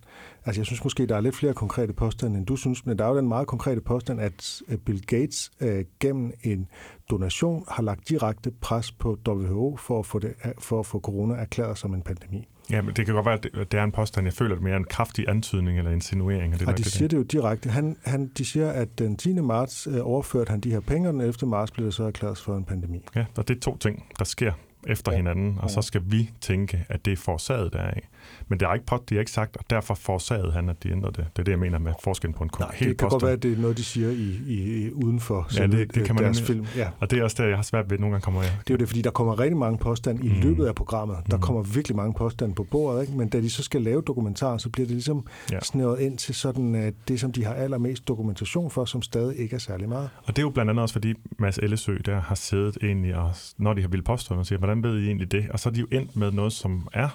altså jeg synes måske, der er lidt flere konkrete påstande, end du synes, men der er jo den meget konkrete påstand, at Bill Gates øh, gennem en donation har lagt direkte pres på W H O for at få, det, for at få corona erklæret som en pandemi. Ja, men det kan godt være, at det er en påstand. Jeg føler, det mere en kraftig antydning eller insinuering. Og det ja, de det siger det jo direkte. Han, han, de siger, at den tiende marts øh, overførte han de her penge, og den ellevte marts blev det så erklæret for en pandemi. Ja, og det er to ting, der sker efter ja. hinanden, og ja. så skal vi tænke, at det er forårsaget deraf. Men det er ikke, det er ikke sagt, og derfor forårsagede han, at de ændrede det. Det er det, jeg mener med forskellen på en helt påstand. Nej, det kan godt være, at det er noget, de siger i, i, uden for ja, det, det kan man deres nemlig. Film. Ja. Og det er også der, jeg har svært ved, nogle gange kommer jeg. Det er jo det, fordi der kommer rigtig mange påstande i mm. løbet af programmet. Der mm. kommer virkelig mange påstande på bordet, ikke? Men da de så skal lave dokumentarer, så bliver det ligesom ja. snævret ind til sådan, det, som de har allermest dokumentation for, som stadig ikke er særlig meget. Og det er jo blandt andet også, fordi Mads Elsø der har siddet egentlig, og når de har ville påstå, og siger, hvordan ved I egentlig det? Og så er de jo endt med noget, som er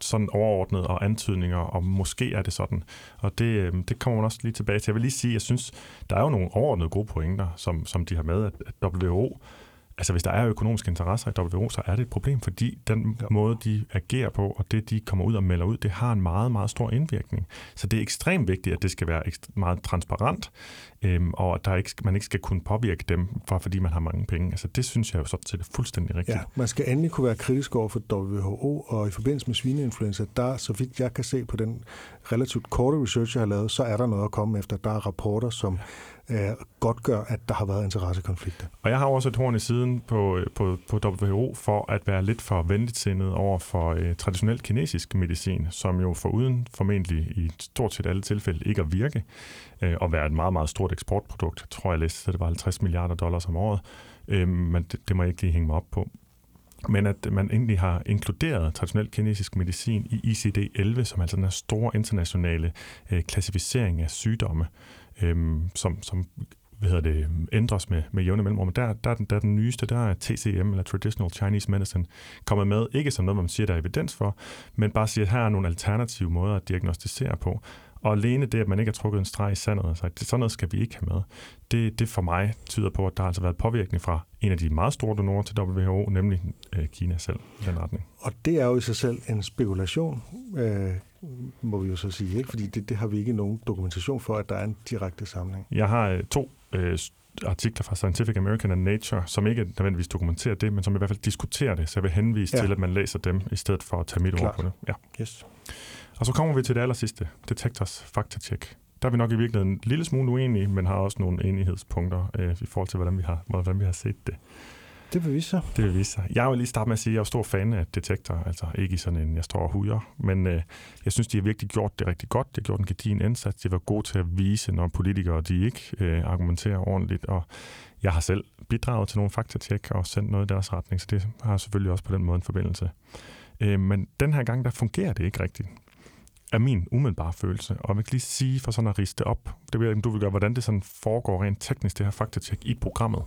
sådan overordnet og antydninger, og måske er det sådan. Og det, det kommer man også lige tilbage til. Jeg vil lige sige, at jeg synes, der er jo nogle overordnede gode pointer, som, som de har med, at W H O, altså hvis der er økonomiske interesser i W H O, så er det et problem, fordi den ja. måde, de agerer på, og det, de kommer ud og melder ud, det har en meget, meget stor indvirkning. Så det er ekstremt vigtigt, at det skal være meget transparent, øhm, og at der ikke, man ikke skal kunne påvirke dem, for, fordi man har mange penge. Altså det synes jeg jo sådan set er fuldstændig rigtigt. Ja, man skal endelig kunne være kritisk over for W H O, og i forbindelse med svineinfluenza, der, så vidt jeg kan se på den relativt korte research, jeg har lavet, så er der noget at komme efter. Der er rapporter, som godt gør, at der har været interessekonflikter. Og jeg har også et horn i siden på, på, på W H O for at være lidt for venligtsindet over for øh, traditionel kinesisk medicin, som jo foruden formentlig i stort set alle tilfælde ikke at virke, øh, og være et meget, meget stort eksportprodukt. Jeg tror, jeg læste, så det var halvtreds milliarder dollars om året. Øh, men det, det må jeg ikke lige hænge mig op på. Men at man egentlig har inkluderet traditionel kinesisk medicin i I C D elleve, som er altså den her store internationale øh, klassificering af sygdomme, Øhm, som, som hvad hedder det, ændres med, med jævne mellemrum. Der, der, der er den nyeste, der er T C M, eller Traditional Chinese Medicine, kommer med, ikke som noget, man siger, der er evidens for, men bare siger, at her er nogle alternative måder at diagnostisere på. Og alene det, at man ikke har trukket en streg i sandet, og sagt, sådan noget skal vi ikke have med, det, det for mig tyder på, at der har altså været påvirkning fra en af de meget store donorer til W H O, nemlig øh, Kina selv, i den retning. Og det er jo i sig selv en spekulation, øh, må vi jo så sige, ikke? Fordi det, det har vi ikke nogen dokumentation for, at der er en direkte sammenhæng. Jeg har øh, to øh, artikler fra Scientific American and Nature, som ikke nødvendigvis dokumenterer det, men som i hvert fald diskuterer det, så jeg vil henvise ja. til, at man læser dem, i stedet for at tage mit ord på det. Ja. Yes. Og så kommer vi til det allersidste, Detektors faktatjek. Der er vi nok i virkeligheden en lille smule uenige, men har også nogle enighedspunkter øh, i forhold til, hvordan vi har, hvordan vi har set det. Det vil vise sig. Det vil vise sig. Jeg vil lige starte med at sige, at jeg er stor fan af Detektor, altså ikke i sådan en, jeg står og hujer, men øh, jeg synes, de har virkelig gjort det rigtig godt. De har gjort en gedigen indsats. De var gode til at vise, når politikere de ikke øh, argumenterer ordentligt, og jeg har selv bidraget til nogle faktatjek og sendt noget i deres retning, så det har selvfølgelig også på den måde en forbindelse. Øh, men den her gang, der fungerer det ikke rigtigt, er min umiddelbare følelse, og man kan lige sige for sådan at riste op, det vil jeg, du vil gøre, hvordan det sådan foregår rent teknisk, det her faktatjek i programmet.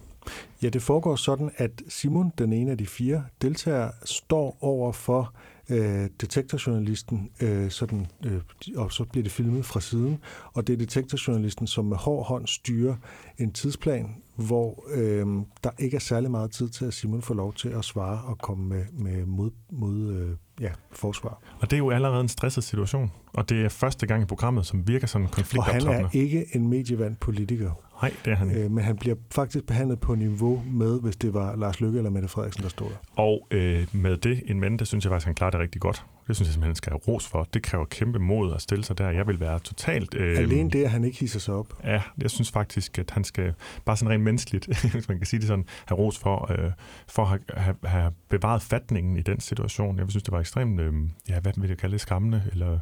Ja, det foregår sådan, at Simon, den ene af de fire deltagere, står over for øh, detektorjournalisten, øh, sådan, øh, og så bliver det filmet fra siden, og det er detektorjournalisten, som med hård hånd styrer en tidsplan, hvor øh, der ikke er særlig meget tid til, at Simon får lov til at svare og komme med, med mod, mod øh, ja, forsvar. Og det er jo allerede en stresset situation, og det er første gang i programmet, som virker sådan konfliktoptrappende. Og han er ikke en medievandt politiker. Nej, det er han ikke. Øh, men han bliver faktisk behandlet på niveau med, hvis det var Lars Løkke eller Mette Frederiksen, der stod der. Og øh, med det en mand, der synes jeg faktisk, han klarer det rigtig godt. Det synes jeg simpelthen, han skal have ros for. Det kræver kæmpe mod at stille sig der. Jeg vil være totalt... Øh, Alene det, at han ikke hisser sig op. Ja, jeg synes faktisk, at han skal bare sådan rent menneskeligt, hvis man kan sige det sådan, have ros for, øh, for at have, have bevaret fatningen i den situation. Jeg synes, det var ekstremt, øh, ja, hvad vil jeg kalde det, skræmmende, eller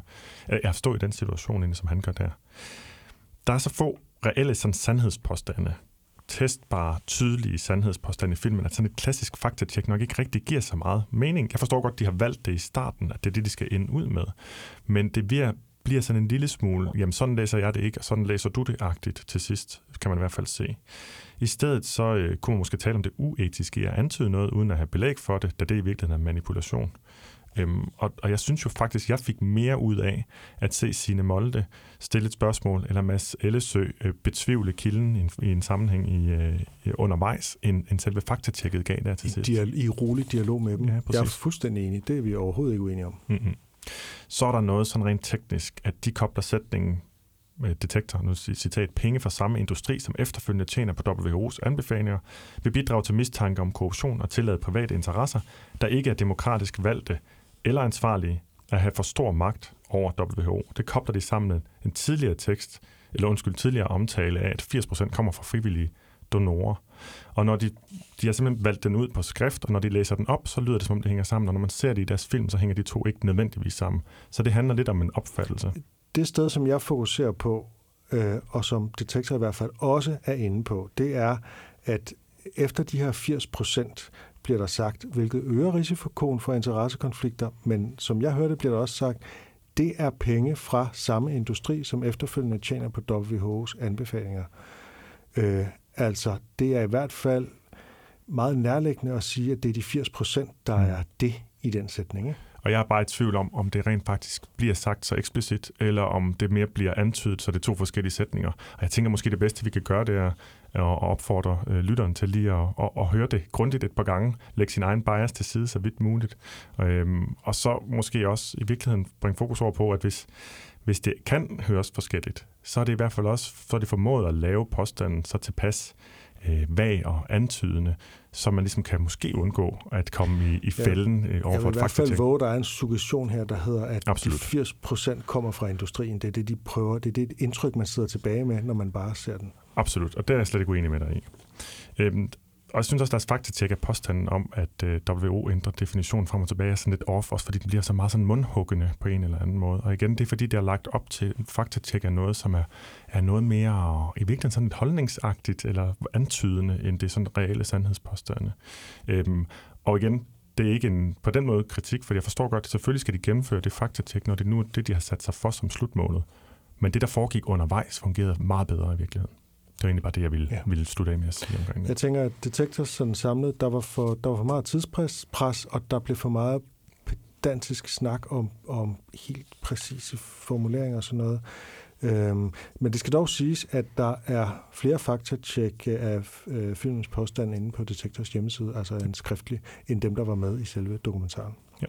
at stå i den situation, som han gør der. Der er så få reelle sådan sandhedspåstande, testbare, tydelige sandhedspåstande i filmen, at sådan et klassisk faktatjek nok ikke rigtig giver så meget mening. Jeg forstår godt, de har valgt det i starten, at det er det, de skal ende ud med. Men det bliver, bliver sådan en lille smule, jamen sådan læser jeg det ikke, og sådan læser du det-agtigt til sidst, kan man i hvert fald se. I stedet så øh, kunne man måske tale om det uetiske, og antyde noget, uden at have belæg for det, da det i virkeligheden er manipulation. Øhm, og, og jeg synes jo faktisk, jeg fik mere ud af at se Signe Molde stille et spørgsmål, eller Mads Elsø øh, betvivle kilden i en, i en sammenhæng i, øh, undervejs, end, end selve faktatjekket gav der til sidst. I, dial- I rolig dialog med dem. Ja, jeg er fuldstændig enig. Det er vi overhovedet ikke uenige om. Mm-hmm. Så er der noget sådan rent teknisk, at de kobler sætningen Detektor, nu citat, penge fra samme industri, som efterfølgende tjener på W H O's anbefalinger, vil bidrage til mistanke om korruption og tillade private interesser, der ikke er demokratisk valgte eller ansvarlige at have for stor magt over W H O. Det kobler de sammen med en tidligere tekst, eller undskyld, tidligere omtale af, at firs procent kommer fra frivillige donorer. Og når de, de har simpelthen valgt den ud på skrift, og når de læser den op, så lyder det, som om det hænger sammen, og når man ser det i deres film, så hænger de to ikke nødvendigvis sammen. Så det handler lidt om en opfattelse. Det sted, som jeg fokuserer på, øh, og som Detektor i hvert fald også er inde på, det er, at efter de her firs procent bliver der sagt, hvilket øger risikoen for interessekonflikter, men som jeg hørte, bliver der også sagt, det er penge fra samme industri, som efterfølgende tjener på W H O's anbefalinger. Øh, altså, det er i hvert fald meget nærliggende at sige, at det er de firs procent, der er det i den sætning, ikke? Og jeg er bare i tvivl om, om det rent faktisk bliver sagt så eksplicit, eller om det mere bliver antydet, så det er to forskellige sætninger. Og jeg tænker måske det bedste, vi kan gøre, det er at opfordre lytteren til lige at, at, at høre det grundigt et par gange, lægge sin egen bias til side så vidt muligt. Og, øhm, og så måske også i virkeligheden bringe fokus over på, at hvis, hvis det kan høres forskelligt, så er det i hvert fald også så det formået at lave påstanden så tilpas øh, vag og antydende, så man ligesom kan måske undgå at komme i, i fælden ja, overfor et faktatjek. Jeg vil i hvert fald våge, der er en suggestion her, der hedder, at absolut. De firs procent kommer fra industrien. Det er det, de prøver. Det er det indtryk, man sidder tilbage med, når man bare ser den. Absolut, og det er jeg slet ikke uenig med dig i. Øhm, og jeg synes også, at deres faktatjek er påstanden om, at øh, W H O ændrer definitionen frem og tilbage, er sådan lidt off, også fordi den bliver så meget sådan mundhuggende på en eller anden måde. Og igen, det er fordi, det er lagt op til, at faktatjek er noget, som er, er noget mere i virkeligheden sådan lidt holdningsagtigt eller antydende, end det er sådan reelle sandhedspåstande. Øhm, og igen, det er ikke en, på den måde kritik, for jeg forstår godt, at selvfølgelig skal de gennemføre det faktatjek, når det nu er det, de har sat sig for som slutmålet. Men det, der foregik undervejs, fungerede meget bedre i virkeligheden. Det var egentlig bare det, jeg ville, ja. ville slutte af med at sige omkring det. Jeg tænker, at Detektor sådan samlet, der var for, der var for meget tidspres, pres, og der blev for meget pedantisk snak om, om helt præcise formuleringer og sådan noget. Øhm, men det skal dog siges, at der er flere faktatjek af øh, filmens påstand inde på Detektors hjemmeside, altså en skriftlig, end dem, der var med i selve dokumentaren. Ja.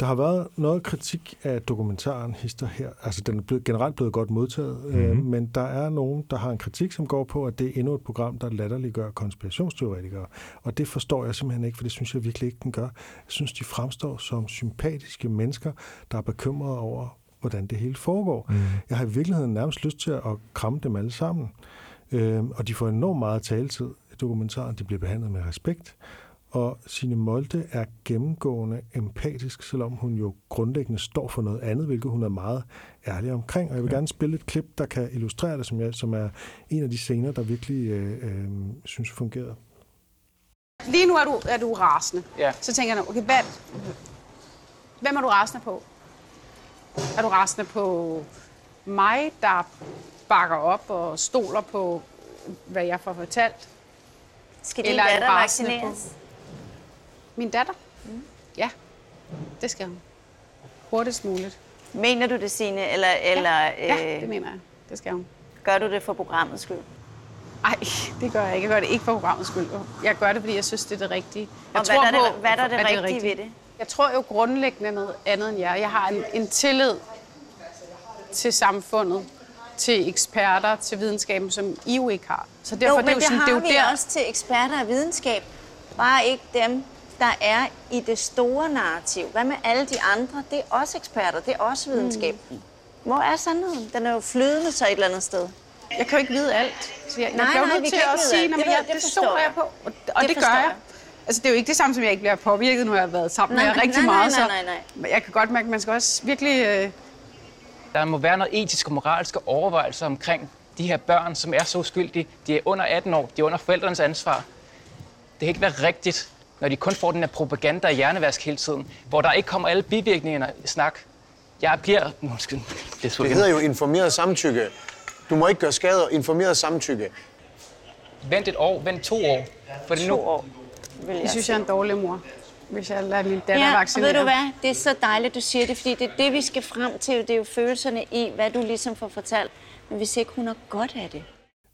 Der har været noget kritik af dokumentaren hister her. Altså, den er blevet, generelt blevet godt modtaget, mm-hmm. øh, men der er nogen, der har en kritik, som går på, at det er endnu et program, der latterliggør konspirationsteoretikere. Og det forstår jeg simpelthen ikke, for det synes jeg virkelig ikke, den gør. Jeg synes, de fremstår som sympatiske mennesker, der er bekymrede over, hvordan det hele foregår. Mm-hmm. Jeg har i virkeligheden nærmest lyst til at kramme dem alle sammen. Øh, og de får enormt meget taletid i dokumentaren. De bliver behandlet med respekt. Og Signe Molde er gennemgående empatisk, selvom hun jo grundlæggende står for noget andet, hvilket hun er meget ærlig omkring. Og jeg vil ja. gerne spille et klip, der kan illustrere det, som, jeg, som er en af de scener, der virkelig øh, øh, synes fungerer. Lige nu er du, er du rasende. Ja. Så tænker jeg, okay, hvad, hvem er du rasende på? Er du rasende på mig, der bakker op og stoler på, hvad jeg får fortalt? Skal din datter vaccineres? Min datter? Mm. Ja, det skal hun. Hurtigst muligt. Mener du det, Signe? Eller, eller, ja. Øh... ja, det mener jeg. Det skal hun. Gør du det for programmets skyld? Nej, det gør jeg ikke. Jeg gør det ikke for programmets skyld. Jeg gør det, fordi jeg synes, det er det rigtige. Jeg Og tror hvad, er det, på, hvad er det rigtige det rigtige ved det? Jeg tror jo grundlæggende noget andet end jer. Jeg har en, en tillid til samfundet, til eksperter, til videnskaben, som I jo ikke har. Så derfor jo, det er jo det sådan, har det er jo vi der... også til eksperter og videnskab. Bare ikke dem, der er i det store narrativ. Hvad med alle de andre? Det er også eksperter, det er også videnskab. Mm. Hvor er sandheden? Den er jo flydende så et eller andet sted. Jeg kan jo ikke vide alt. Så jeg, nej, jeg nej, vi til kan ikke vide sige, alt. Det, jeg, det, det forstår jeg på, og, og det, det gør jeg. jeg. Altså, det er jo ikke det samme, som jeg ikke bliver påvirket, nu jeg har været sammen nej, med jer rigtig nej, meget. Nej, nej, nej, nej. Så jeg kan godt mærke, at man skal også virkelig... Øh, Der må være noget etisk og moralske overvejelser omkring de her børn, som er så uskyldige. De er under atten år, de er under forældrenes ansvar. Det kan ikke være rigtigt, når de kun får den her propaganda og hjernevask hele tiden, hvor der ikke kommer alle bivirkningerne i snak. Jeg bliver... Måske, det, det hedder jo informeret samtykke. Du må ikke gøre skade og informeret samtykke. Vent et år, vent to år. For det to nu... år. Vil jeg, jeg synes, jeg er en dårlig mor. Hvis jeg lader min datter ja, vaccinere. Ja, ved du hvad? Det er så dejligt, du siger det, fordi det er det, vi skal frem til. Det er jo følelserne i, hvad du ligesom får fortalt. Men hvis ikke hun har godt af det.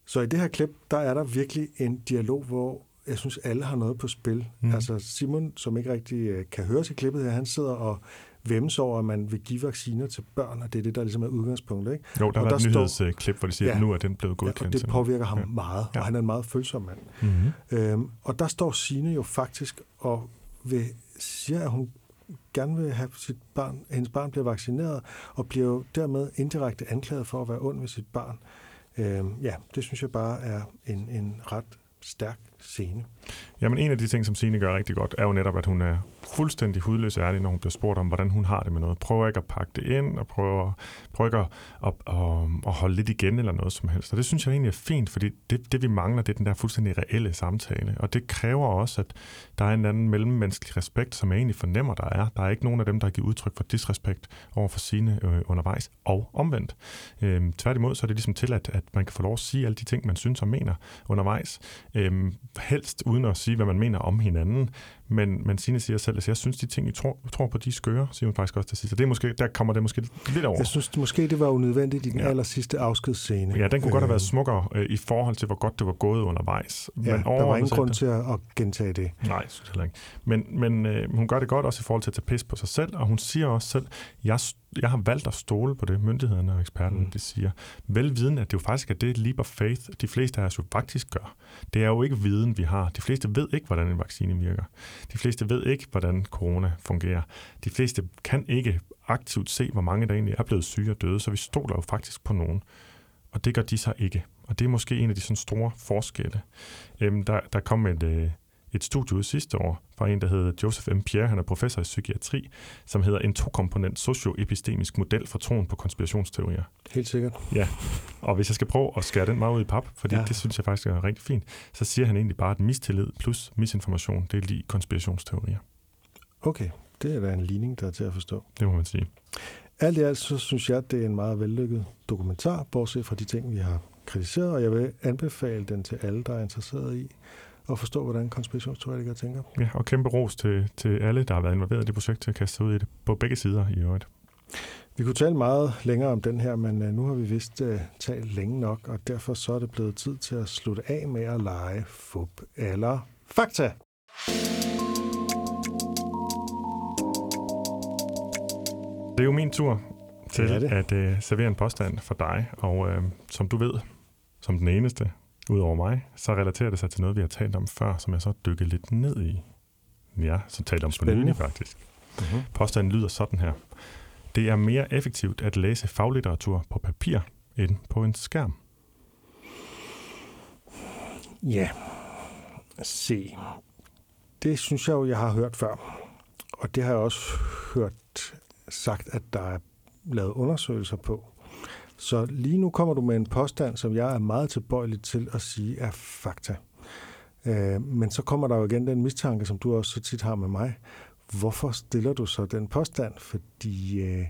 Så i det her klip, der er der virkelig en dialog, hvor jeg synes, alle har noget på spil. Mm. Altså Simon, som ikke rigtig kan høre til klippet her, han sidder og vemmes over, at man vil give vacciner til børn, og det er det, der ligesom er udgangspunktet, ikke? Jo, der og er et nyhedsklip, hvor de siger, ja, at nu er den blevet godkendt. Ja, og det påvirker ham ja. meget, og ja. han er en meget følsom mand. Mm-hmm. Øhm, og der står Signe jo faktisk og vil siger, at hun gerne vil have sit barn, hendes barn bliver vaccineret, og bliver jo dermed indirekte anklaget for at være ond ved sit barn. Øhm, ja, det synes jeg bare er en, en ret stærk scene. Jamen, en af de ting, som Signe gør rigtig godt, er jo netop, at hun er fuldstændig hudløs ærlig, når hun bliver spurgt om, hvordan hun har det med noget. Prøver ikke at pakke det ind, og prøver, prøver ikke at, at, at, at holde lidt igen, eller noget som helst. Og det synes jeg egentlig er fint, fordi det, det vi mangler, det er den der fuldstændig reelle samtale. Og det kræver også, at der er en anden mellemmenneskelig respekt, som jeg egentlig fornemmer, der er. Der er ikke nogen af dem, der har givet udtryk for disrespekt over for Signe øh, undervejs, og omvendt. Øhm, tværtimod, så er det ligesom til, at, at man kan få lov at sige alle de ting, man synes og mener undervejs. Øhm, helst uden at sige, hvad man mener om hinanden. Men, men Signe siger selv, at jeg synes, de ting, I tror, tror på, de skøre, siger hun faktisk også til sidst. Og det er måske, der kommer det måske lidt over. Jeg synes det, måske, det var unødvendigt i den ja. aller sidste afskedsscene. Ja, den kunne øh. godt have været smukkere øh, i forhold til, hvor godt det var gået undervejs. Ja, men over, der var ingen grund til at gentage det. Nej, jeg synes heller ikke. Men, men øh, hun gør det godt også i forhold til at tage pis på sig selv, og hun siger også selv, jeg, jeg har valgt at stole på det, myndighederne og eksperterne, mm. de siger. Velviden, at det jo faktisk er det leap of faith, de fleste af os jo faktisk gør. Det er jo ikke viden, vi har. De fleste ved ikke, hvordan en vaccine virker. De fleste ved ikke, hvordan corona fungerer. De fleste kan ikke aktivt se, hvor mange der egentlig er blevet syge og døde, så vi stoler jo faktisk på nogen. Og det gør de så ikke. Og det er måske en af de sådan store forskelle. Øhm, der, der kom et, øh, et studie ud sidste år fra en, der hedder Joseph M. Pierre, han er professor i psykiatri, som hedder en tokomponent socioepistemisk model for troen på konspirationsteorier. Helt sikkert. Ja, og hvis jeg skal prøve at skære den meget ud i pap, fordi ja. det synes jeg faktisk er rigtig fint, så siger han egentlig bare, at mistillid plus misinformation, det er lige konspirationsteorier. Okay, det er da en ligning, der er til at forstå. Det må man sige. Alt i alt, så synes jeg, det er en meget vellykket dokumentar, bortset fra de ting, vi har kritiseret, og jeg vil anbefale den til alle, der er interesseret i at forstå, hvordan konspirationsteoretikere tænker. Ja, og kæmpe ros til, til alle, der har været involveret i det projekt, til at kaste sig ud i det på begge sider i øvrigt. Vi kunne tale meget længere om den her, men nu har vi vist uh, talt længe nok, og derfor så er det blevet tid til at slutte af med at lege fup eller fakta. Det er jo min tur til det det. at uh, servere en påstand for dig, og uh, som du ved, som den eneste udover mig, så relaterer det sig til noget, vi har talt om før, som jeg så dykkede lidt ned i. Ja, som talte om spændende. På nylig faktisk. Uh-huh. Påstanden lyder sådan her. Det er mere effektivt at læse faglitteratur på papir end på en skærm. Ja, se. Det synes jeg jo, jeg har hørt før. Og det har jeg også hørt sagt, at der er lavet undersøgelser på. Så lige nu kommer du med en påstand, som jeg er meget tilbøjelig til at sige er fakta. Men så kommer der jo igen den mistanke, som du også så tit har med mig. Hvorfor stiller du så den påstand? Fordi øh,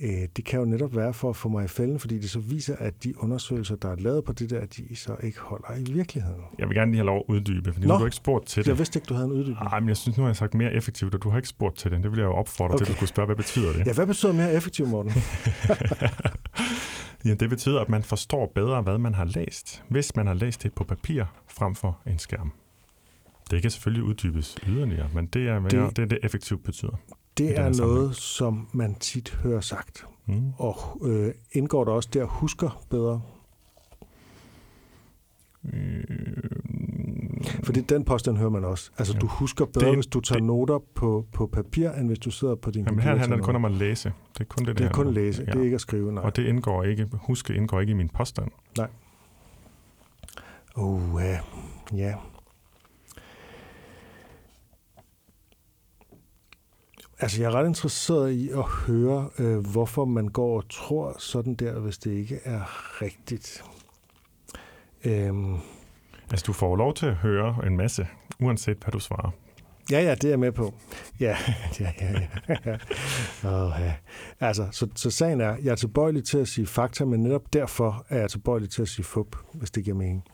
øh, det kan jo netop være for at få mig i fælden, fordi det så viser, at de undersøgelser, der er lavet på det der, de så ikke holder i virkeligheden. Jeg vil gerne lige have lov at uddybe, for nu har du ikke spurgt til det. Jeg vidste ikke, du havde en uddybning. Nej, men jeg synes, nu har jeg sagt mere effektivt, og du har ikke spurgt til det. Det vil jeg jo opfordre okay. til, at du kunne spørge, hvad betyder det? Ja, hvad betyder mere effektivt, Morten? Ja, det betyder, at man forstår bedre, hvad man har læst, hvis man har læst det på papir frem for en skærm. Det kan selvfølgelig uddybes yderligere, men det er det, det, det effektivt betyder. Det er noget, som man tit hører sagt. Mm. Og øh, indgår der også det at husker bedre? Øh, Fordi den påstand hører man også. Altså, ja. Du husker bedre, det, hvis du tager det, noter på, på papir, end hvis du sidder på din computer. Jamen her handler det kun om at læse. Det er kun det, det, det er kun at læse, ja. Det er ikke at skrive, nej. Og det indgår ikke, huske indgår ikke i min påstand. Nej. Åh, oh, ja. ja. Altså, jeg er ret interesseret i at høre, øh, hvorfor man går og tror sådan der, hvis det ikke er rigtigt. Øhm. Altså, du får lov til at høre en masse, uanset hvad du svarer. Ja, ja, det er jeg med på. Ja, ja, ja. ja. oh, ja. Altså, så, så sagen er, jeg er tilbøjelig til at sige fakta, men netop derfor er jeg tilbøjelig til at sige fup, hvis det giver mening.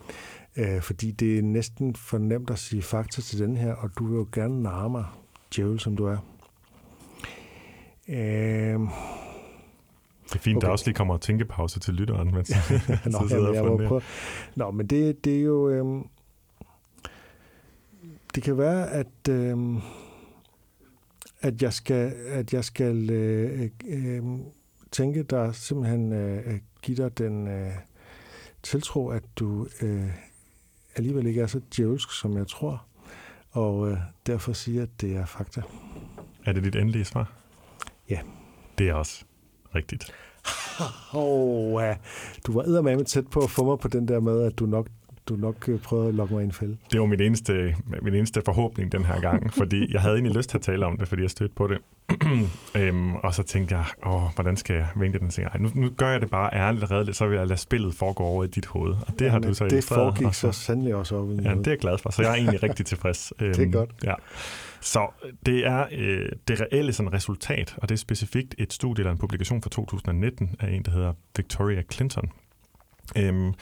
Øh, fordi det er næsten for nemt at sige fakta til den her, og du vil jo gerne narre mig, djævel som du er. Øhm. Det er fint, okay. Der også lige kommer tænkepause til lytteren, mens Nå, så sidder jeg på det. Nå, men det, det er jo... Øhm, det kan være, at, øhm, at jeg skal, at jeg skal øh, øh, tænke, der simpelthen øh, giver dig den øh, tiltro, at du øh, alligevel ikke er så djævelsk, som jeg tror, og øh, derfor siger, at det er fakta. Er det dit endelige svar? Ja. Det er også rigtigt. oh, ja. Du var eddermame tæt på at få mig på den der med, at du nok, du nok prøvede at lokke mig i en fælde. Det var min eneste, min eneste forhåbning den her gang, fordi jeg havde egentlig lyst til at tale om det, fordi jeg stødte på det. øhm, og så tænkte jeg, åh, hvordan skal jeg vinke den? Tænkte, nu, nu gør jeg det bare ærligt og redeligt, så vil jeg lade spillet foregå over i dit hoved. Og det ja, har du så det foregik og så, så sandelig også over i min Ja, det er jeg glad for, så jeg er egentlig rigtig tilfreds. Øhm, det er godt. Ja. Så det er øh, det reelle sådan, resultat, og det er specifikt et studie eller en publikation fra to tusind og nitten af en, der hedder Victoria Clinton. Øhm,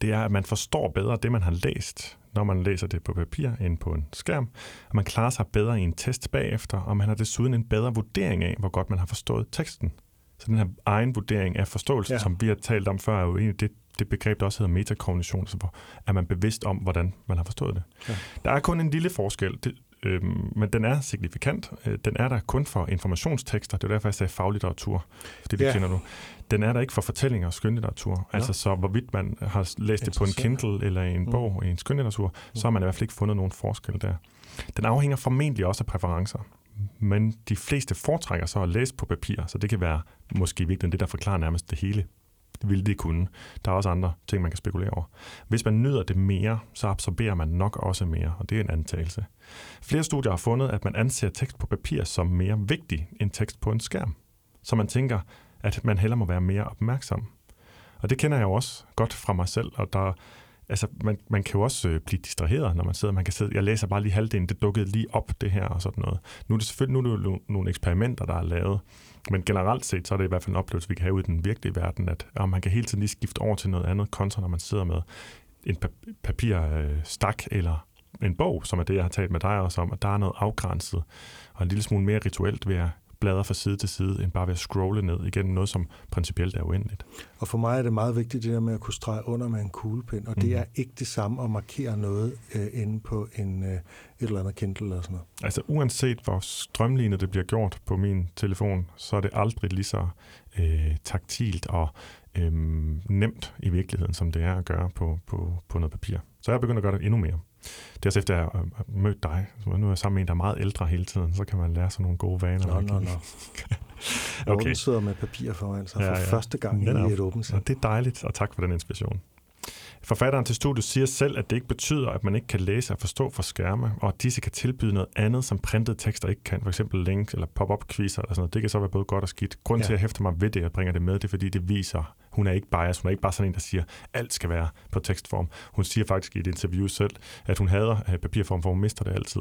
det er, at man forstår bedre det, man har læst, når man læser det på papir end på en skærm, og man klarer sig bedre i en test bagefter, og man har desuden en bedre vurdering af, hvor godt man har forstået teksten. Så den her egen vurdering af forståelse, ja. Som vi har talt om før, er jo egentlig det, det begreb, der også hedder metakognition, så er man bevidst om, hvordan man har forstået det. Ja. Der er kun en lille forskel, det, men den er signifikant. Den er der kun for informationstekster. Det er derfor, jeg sagde faglitteratur. Det, det yeah. kender du. Den er der ikke for fortællinger og skønlitteratur. Altså, så hvorvidt man har læst det på en Kindle eller en bog i en skønlitteratur, så har man i hvert fald ikke fundet nogen forskel der. Den afhænger formentlig også af præferencer. Men de fleste foretrækker så at læse på papir, så det kan være måske i virkeligheden det, der forklarer nærmest det hele. Det ville det kunne. Der er også andre ting, man kan spekulere over. Hvis man nyder det mere, så absorberer man nok også mere, og det er en antagelse. Flere studier har fundet, at man anser tekst på papir som mere vigtig end tekst på en skærm. Så man tænker, at man hellere må være mere opmærksom. Og det kender jeg jo også godt fra mig selv, og der altså man, man kan jo også øh, blive distraheret, når man sidder. Man kan sidde, jeg læser bare lige halvdelen, det dukkede lige op, det her og sådan noget. Nu er det selvfølgelig nu er det jo nogle eksperimenter, der er lavet, men generelt set, så er det i hvert fald en oplevelse, vi kan have ude i den virkelige verden, at øh, man kan hele tiden lige skifte over til noget andet kontra, når man sidder med en pap- papirstak øh, eller en bog, som er det, jeg har talt med dig også om, at der er noget afgrænset og en lille smule mere rituelt ved at bladre fra side til side, end bare ved at scrolle ned igennem noget, som principielt er uendeligt. Og for mig er det meget vigtigt, det der med at kunne strege under med en kuglepen, og det mm-hmm. er ikke det samme at markere noget øh, inde på en, øh, et eller andet Kindle eller sådan noget. Altså uanset hvor strømlignet det bliver gjort på min telefon, så er det aldrig lige så øh, taktilt og øh, nemt i virkeligheden, som det er at gøre på, på, på noget papir. Så jeg begynder at gøre det endnu mere. Det er også efter, at jeg mødte dig. Nu er jeg sammen med en, der er meget ældre hele tiden. Så kan man lære sådan nogle gode vaner. Nå, nå, nå. Okay. Morten sidder med papir foran sig ja, for ja. første gang i Et Åbent Sind. Det er dejligt, og tak for den inspiration. Forfatteren til studiet siger selv, at det ikke betyder, at man ikke kan læse og forstå fra skærme, og at disse kan tilbyde noget andet, som printede tekster ikke kan. For eksempel links eller pop-up-quizzer eller sådan noget. Det kan så være både godt og skidt. Grunden ja. til, at jeg hæfter mig ved det og bringer det med, det er, fordi det viser, hun er ikke bias. Hun er ikke bare sådan en, der siger, alt skal være på tekstform. Hun siger faktisk i et interview selv, at hun hader papirform, for hun mister det altid.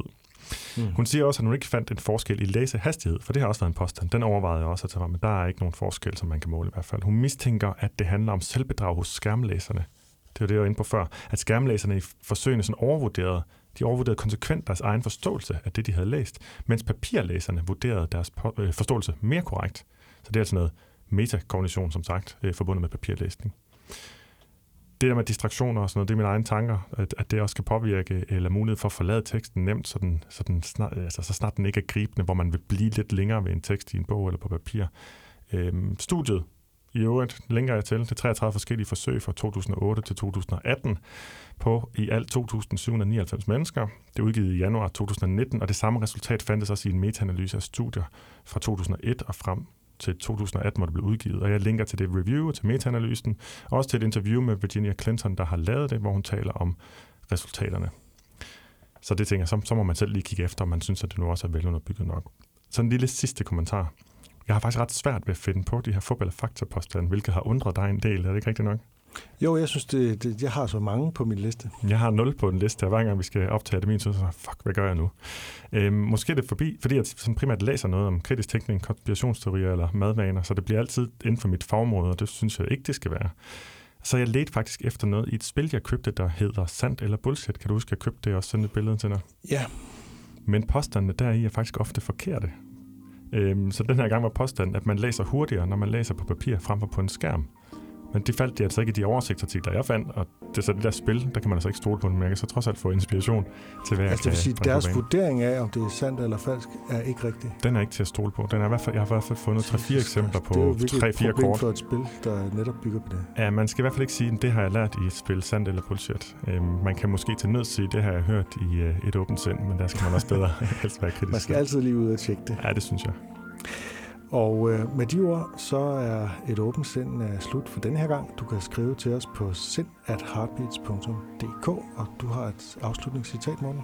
Mm. Hun siger også, at hun ikke fandt en forskel i læsehastighed, for det har også været en påstand. Den overvejede jeg også at tage mig, men der er ikke nogen forskel, som man kan måle i hvert fald. Hun mistænker, at det handler om selvbedrag hos skærmlæserne. Det var det, jeg var inde på før, at skærmlæserne i forsøgene sådan overvurderede, de overvurderede konsekvent deres egen forståelse af det, de havde læst, mens papirlæserne vurderede deres forståelse mere korrekt. Så det er altså noget metakognition, som sagt, forbundet med papirlæsning. Det der med distraktioner og sådan noget, det er mine egne tanker, at, at det også skal påvirke, eller mulighed for at forlade teksten nemt, så, den, så, den snart, altså, så snart den ikke er gribende, hvor man vil blive lidt længere ved en tekst i en bog eller på papir. Øhm, studiet i øvrigt linker jeg til til treogtredive forskellige forsøg fra to tusind og otte til to tusind og atten på i alt to tusind syv hundrede og nioghalvfems mennesker. Det er udgivet i januar to tusind og nitten, og det samme resultat fandtes også i en metaanalyse af studier fra to tusind og et og frem til to tusind og atten, hvor det blev udgivet. Og jeg linker til det review og til metaanalysen, og også til et interview med Victoria Clinton, der har lavet det, hvor hun taler om resultaterne. Så det tænker jeg, så, så må man selv lige kigge efter, om man synes, at det nu også er velunderbygget nok. Så en lille sidste kommentar. Jeg har faktisk ret svært ved at finde på de her fodbold- og faktapåstande, hvilket har undret dig en del. Er det ikke rigtigt nok? Jo, jeg synes, det, det, jeg har så mange på min liste. Jeg har nul på en liste, og hver gang vi skal optage det, min synes jeg, fuck, hvad gør jeg nu? Øhm, måske er det forbi, fordi jeg sådan primært læser noget om kritisk tænkning, konspirationsteorier eller madvaner, så det bliver altid inden for mit fagområde, og det synes jeg ikke, det skal være. Så jeg ledte faktisk efter noget i et spil, jeg købte, der hedder Sandt eller Bullshit. Kan du huske, at jeg købte det og sendte et billede til dig? Ja. Men påstandene deri er faktisk ofte forkerte. Så den her gang var påstanden, at man læser hurtigere, når man læser på papir, frem for på en skærm. Men det faldt de altså ikke i de oversigtsartikler, jeg fandt, og det er så det der spil, der kan man altså ikke stole på, men jeg kan så trods alt få inspiration til, hvad altså, jeg kan... Det vil sige, deres vurdering af, om det er sandt eller falsk, er ikke rigtig. Den er ikke til at stole på. Den er i hvert fald, jeg har i hvert fald fundet tre-fire eksempler på tre-fire kort. Det er jo virkelig et problem for et spil, der netop bygger på det. Ja, man skal i hvert fald ikke sige, at det har jeg lært i et spil, sandt eller bullshit. Øhm, man kan måske til nød sige, at det har jeg hørt i øh, Et Åbent Sind, men der skal man også bedre helst være kritisk. Man skal altid lige ud og tjekke det. Ja, det synes jeg. Og øh, med de ord, så er Et Åbent Sind er slut for denne her gang. Du kan skrive til os på sind at heartbeats punktum d k, og du har et afslutningscitat, Morten.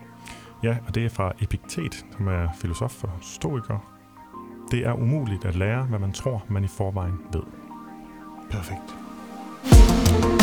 Ja, og det er fra Epiktet, som er filosof og stoiker. Det er umuligt at lære, hvad man tror, man i forvejen ved. Perfekt.